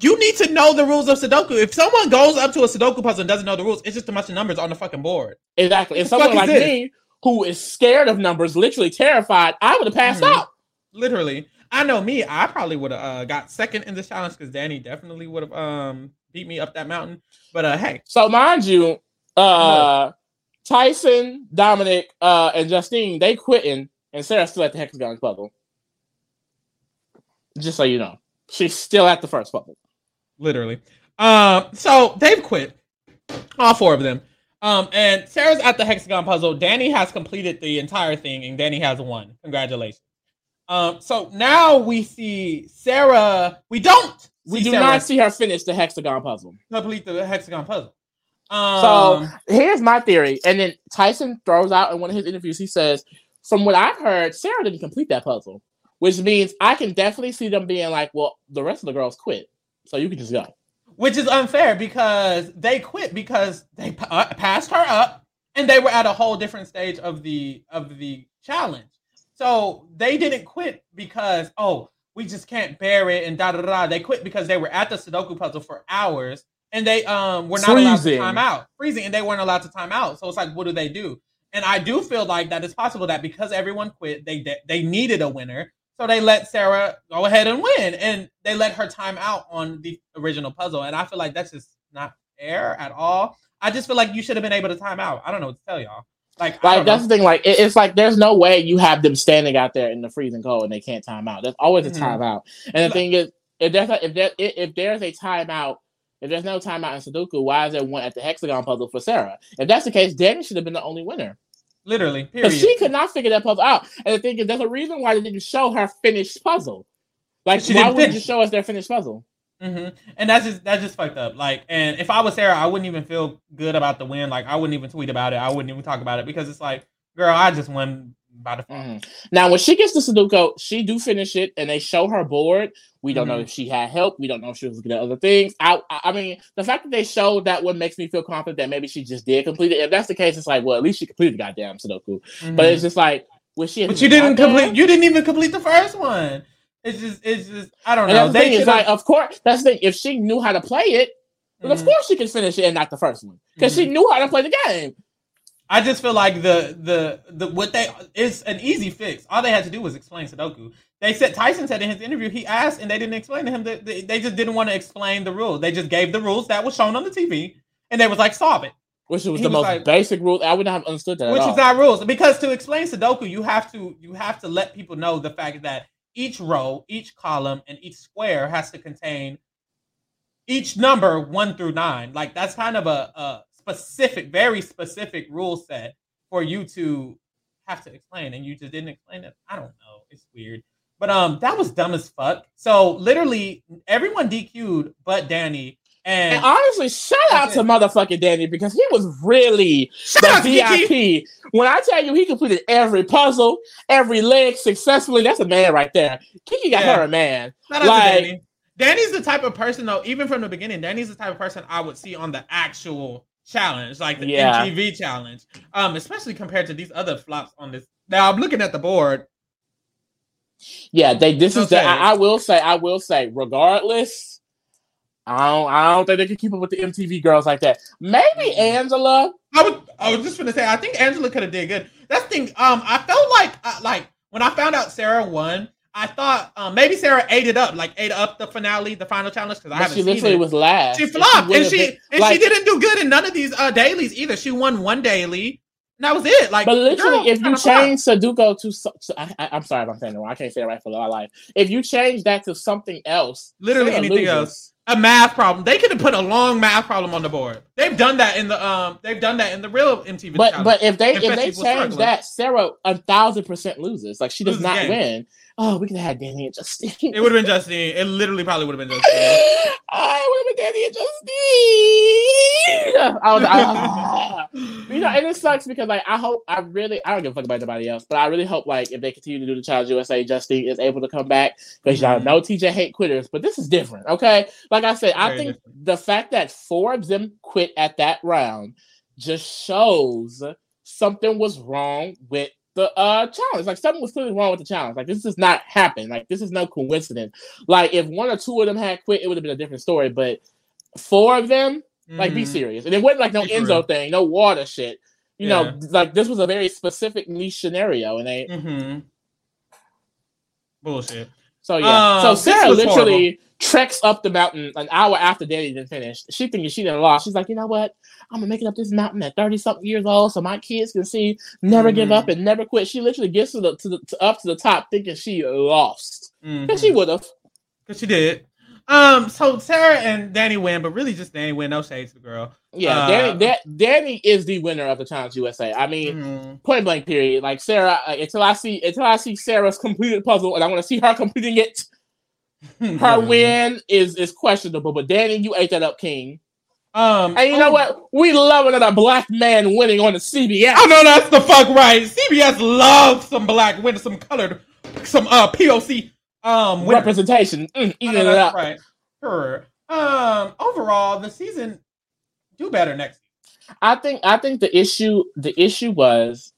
you need to know the rules of Sudoku. If someone goes up to a Sudoku puzzle and doesn't know the rules, it's just a bunch of numbers on the fucking board. Exactly. And someone like me, who is scared of numbers, literally terrified, I would have passed out. Literally. I know me. I probably would have got second in this challenge because Danny definitely would have beat me up that mountain. But hey. So mind you, Tyson, Dominic, and Justine, they quitting, and Sarah's still at the hexagon puzzle. Just so you know. She's still at the first puzzle. Literally. So they've quit. All 4 of them. And Sarah's at the hexagon puzzle. Danny has completed the entire thing, and Danny has won. Congratulations. So now we see Sarah. We do not see her finish the hexagon puzzle. Complete the hexagon puzzle. So here's my theory. And then Tyson throws out in one of his interviews, he says, from what I've heard, Sarah didn't complete that puzzle, which means I can definitely see them being like, well, the rest of the girls quit. So you can just go. Which is unfair because they quit because they passed her up and they were at a whole different stage of the challenge. So they didn't quit because, oh, we just can't bear it and da da da. They quit because they were at the Sudoku puzzle for hours. and they were not allowed to time out. Freezing, and they weren't allowed to time out. So it's like, what do they do? And I do feel like that it's possible that because everyone quit, they needed a winner. So they let Sarah go ahead and win, and they let her time out on the original puzzle. And I feel like that's just not fair at all. I just feel like you should have been able to time out. I don't know what to tell y'all. Like that's the thing. Like it's like there's no way you have them standing out there in the freezing cold and they can't time out. There's always a timeout. And the thing is, if there's a timeout, if there's no timeout in Sudoku, why is there one at the hexagon puzzle for Sarah? If that's the case, Danny should have been the only winner. Literally, period. Because she could not figure that puzzle out. And the thing is, there's a reason why they didn't show her finished puzzle. Like, why wouldn't you show us their finished puzzle? Mm-hmm. And that's just fucked up. Like, and if I was Sarah, I wouldn't even feel good about the win. Like, I wouldn't even tweet about it. I wouldn't even talk about it because it's like, girl, I just won by the phone. Mm-hmm. Now, when she gets to Sudoku, she do finish it, and they show her board. We don't know if she had help. We don't know if she was looking at other things. I mean, the fact that they showed that one makes me feel confident that maybe she just did complete it. If that's the case, it's like, well, at least she completed the goddamn Sudoku. Mm-hmm. But it's just like, well, but you didn't complete. You didn't even complete the first one. It's just, I don't know. The thing is, like, of course, that's the thing. If she knew how to play it, well, of course she could finish it and not the first one because she knew how to play the game. I just feel like it's an easy fix. All they had to do was explain Sudoku. Tyson said in his interview, he asked and they didn't explain to him that they just didn't want to explain the rules. They just gave the rules that was shown on the TV and they was like, solve it. Which was the most basic rule. I would not have understood that. Which is not rules. Because to explain Sudoku, you have to let people know the fact that each row, each column, and each square has to contain each number 1 through 9. Like, that's kind of a specific, very specific rule set for you to have to explain, and you just didn't explain it. I don't know. It's weird. But that was dumb as fuck. So literally everyone DQ'd but Danny. And honestly, shout out to motherfucking Danny because he was really the VIP. When I tell you he completed every puzzle, every leg successfully, that's a man right there. Kiki got her a man. Shout out to Danny. Danny's the type of person, though, even from the beginning, Danny's the type of person I would see on the actual challenge, like the MTV challenge, especially compared to these other flops on this. Now, I'm looking at the board. Yeah, I will say, regardless, I don't think they could keep up with the MTV girls like that. Maybe Angela. I was just gonna say, I think Angela could have did good. That's the thing. I felt like when I found out Sarah won, I thought maybe Sarah ate up the finale, the final challenge because she literally was last. She flopped and she didn't do good in none of these dailies either. She won one daily. And that was it. Like, but literally, if you change Sudoku to I'm sorry if I'm saying it wrong. I can't say it right for my life. If you change that to something else, literally anything else. A math problem. They could have put a long math problem on the board. They've done that in the real MTV. But if they change that, Sarah 1,000% loses. Like, she does not win. Oh, we could have had Danny and Justine. It would have been Justine. It literally probably would have been Justine. It would have been Danny and Justine. You know, and it sucks because like I don't give a fuck about anybody else, but I really hope like if they continue to do the Challenge USA, Justine is able to come back because y'all know TJ hate quitters, but this is different, okay? Like I said, I think the fact that 4 of them quit at that round just shows something was wrong with the challenge. Like, something was clearly wrong with the challenge. Like, this does not happen. Like, this is no coincidence. Like, if 1 or 2 of them had quit, it would have been a different story. But 4 of them, like, be serious. And it wasn't like no Enzo thing, no water shit. You know, like, this was a very specific niche scenario. And they... Mm-hmm. Bullshit. So, yeah. So, Sarah literally... Horrible. Treks up the mountain an hour after Danny didn't finish. She thinking she didn't lost. She's like, you know what? I'm gonna make it up this mountain at 30-something years old, so my kids can see never give up and never quit. She literally gets up to the top, thinking she lost, because she would have, because she did. So Sarah and Danny win, but really just Danny win. No shades to the girl. Yeah, Danny is the winner of the Challenge USA. I mean, point blank period. Like Sarah, until I see Sarah's completed puzzle, and I want to see her completing it. Her win is questionable, but Danny, you ate that up, King. And you know what? We love another black man winning on the CBS. I know that's the fuck right. CBS loves some black winners, some colored, some POC winners. Representation. Eating it up. Right. Sure. Overall, the season do better next. I think the issue was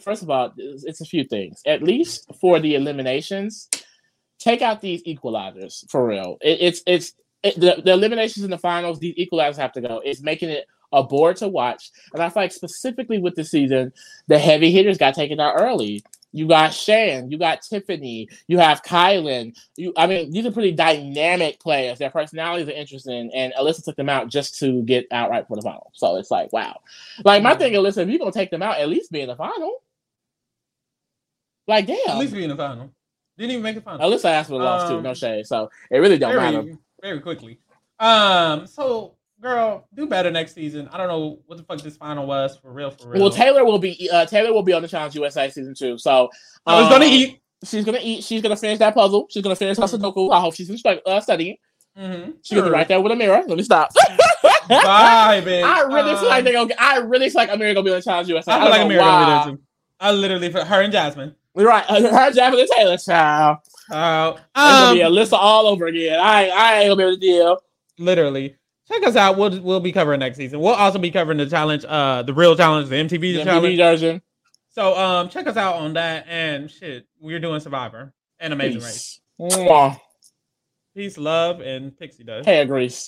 first of all, it's a few things. At least for the eliminations. Take out these equalizers for real. It's the eliminations in the finals, these equalizers have to go. It's making it a bore to watch. And I feel like specifically with this season, the heavy hitters got taken out early. You got Shan, you got Tiffany, you have Kylan. These are pretty dynamic players. Their personalities are interesting, and Alyssa took them out just to get outright for the final. So it's like, wow. Like, my thing, Alyssa, if you're going to take them out, at least be in the final. Like, damn. At least be in the final. Didn't even make the final. Alyssa asked for the loss, too. No shade. So it really don't matter. Very quickly. Girl, do better next season. I don't know what the fuck this final was for real. Well, Taylor will be on the Challenge USA season 2. So she's gonna eat. She's gonna finish that puzzle. She's gonna finish her Sudoku. I hope she's studying. Mm-hmm. She's gonna be right there with Amira. Let me stop. Bye, babe. I really feel like Amira gonna be on the Challenge USA. I feel like Amira gonna be there too. I literally put her and Jasmine. Right, her, Jasmine, and Taylor. Child. It's gonna be Alyssa all over again. I ain't gonna be able to deal. Literally. Check us out. We'll be covering next season. We'll also be covering the challenge, the real challenge, the MTV challenge version. So check us out on that. And shit, we're doing Survivor and Amazing Race. Mwah. Peace, love, and pixie dust. Hair grease.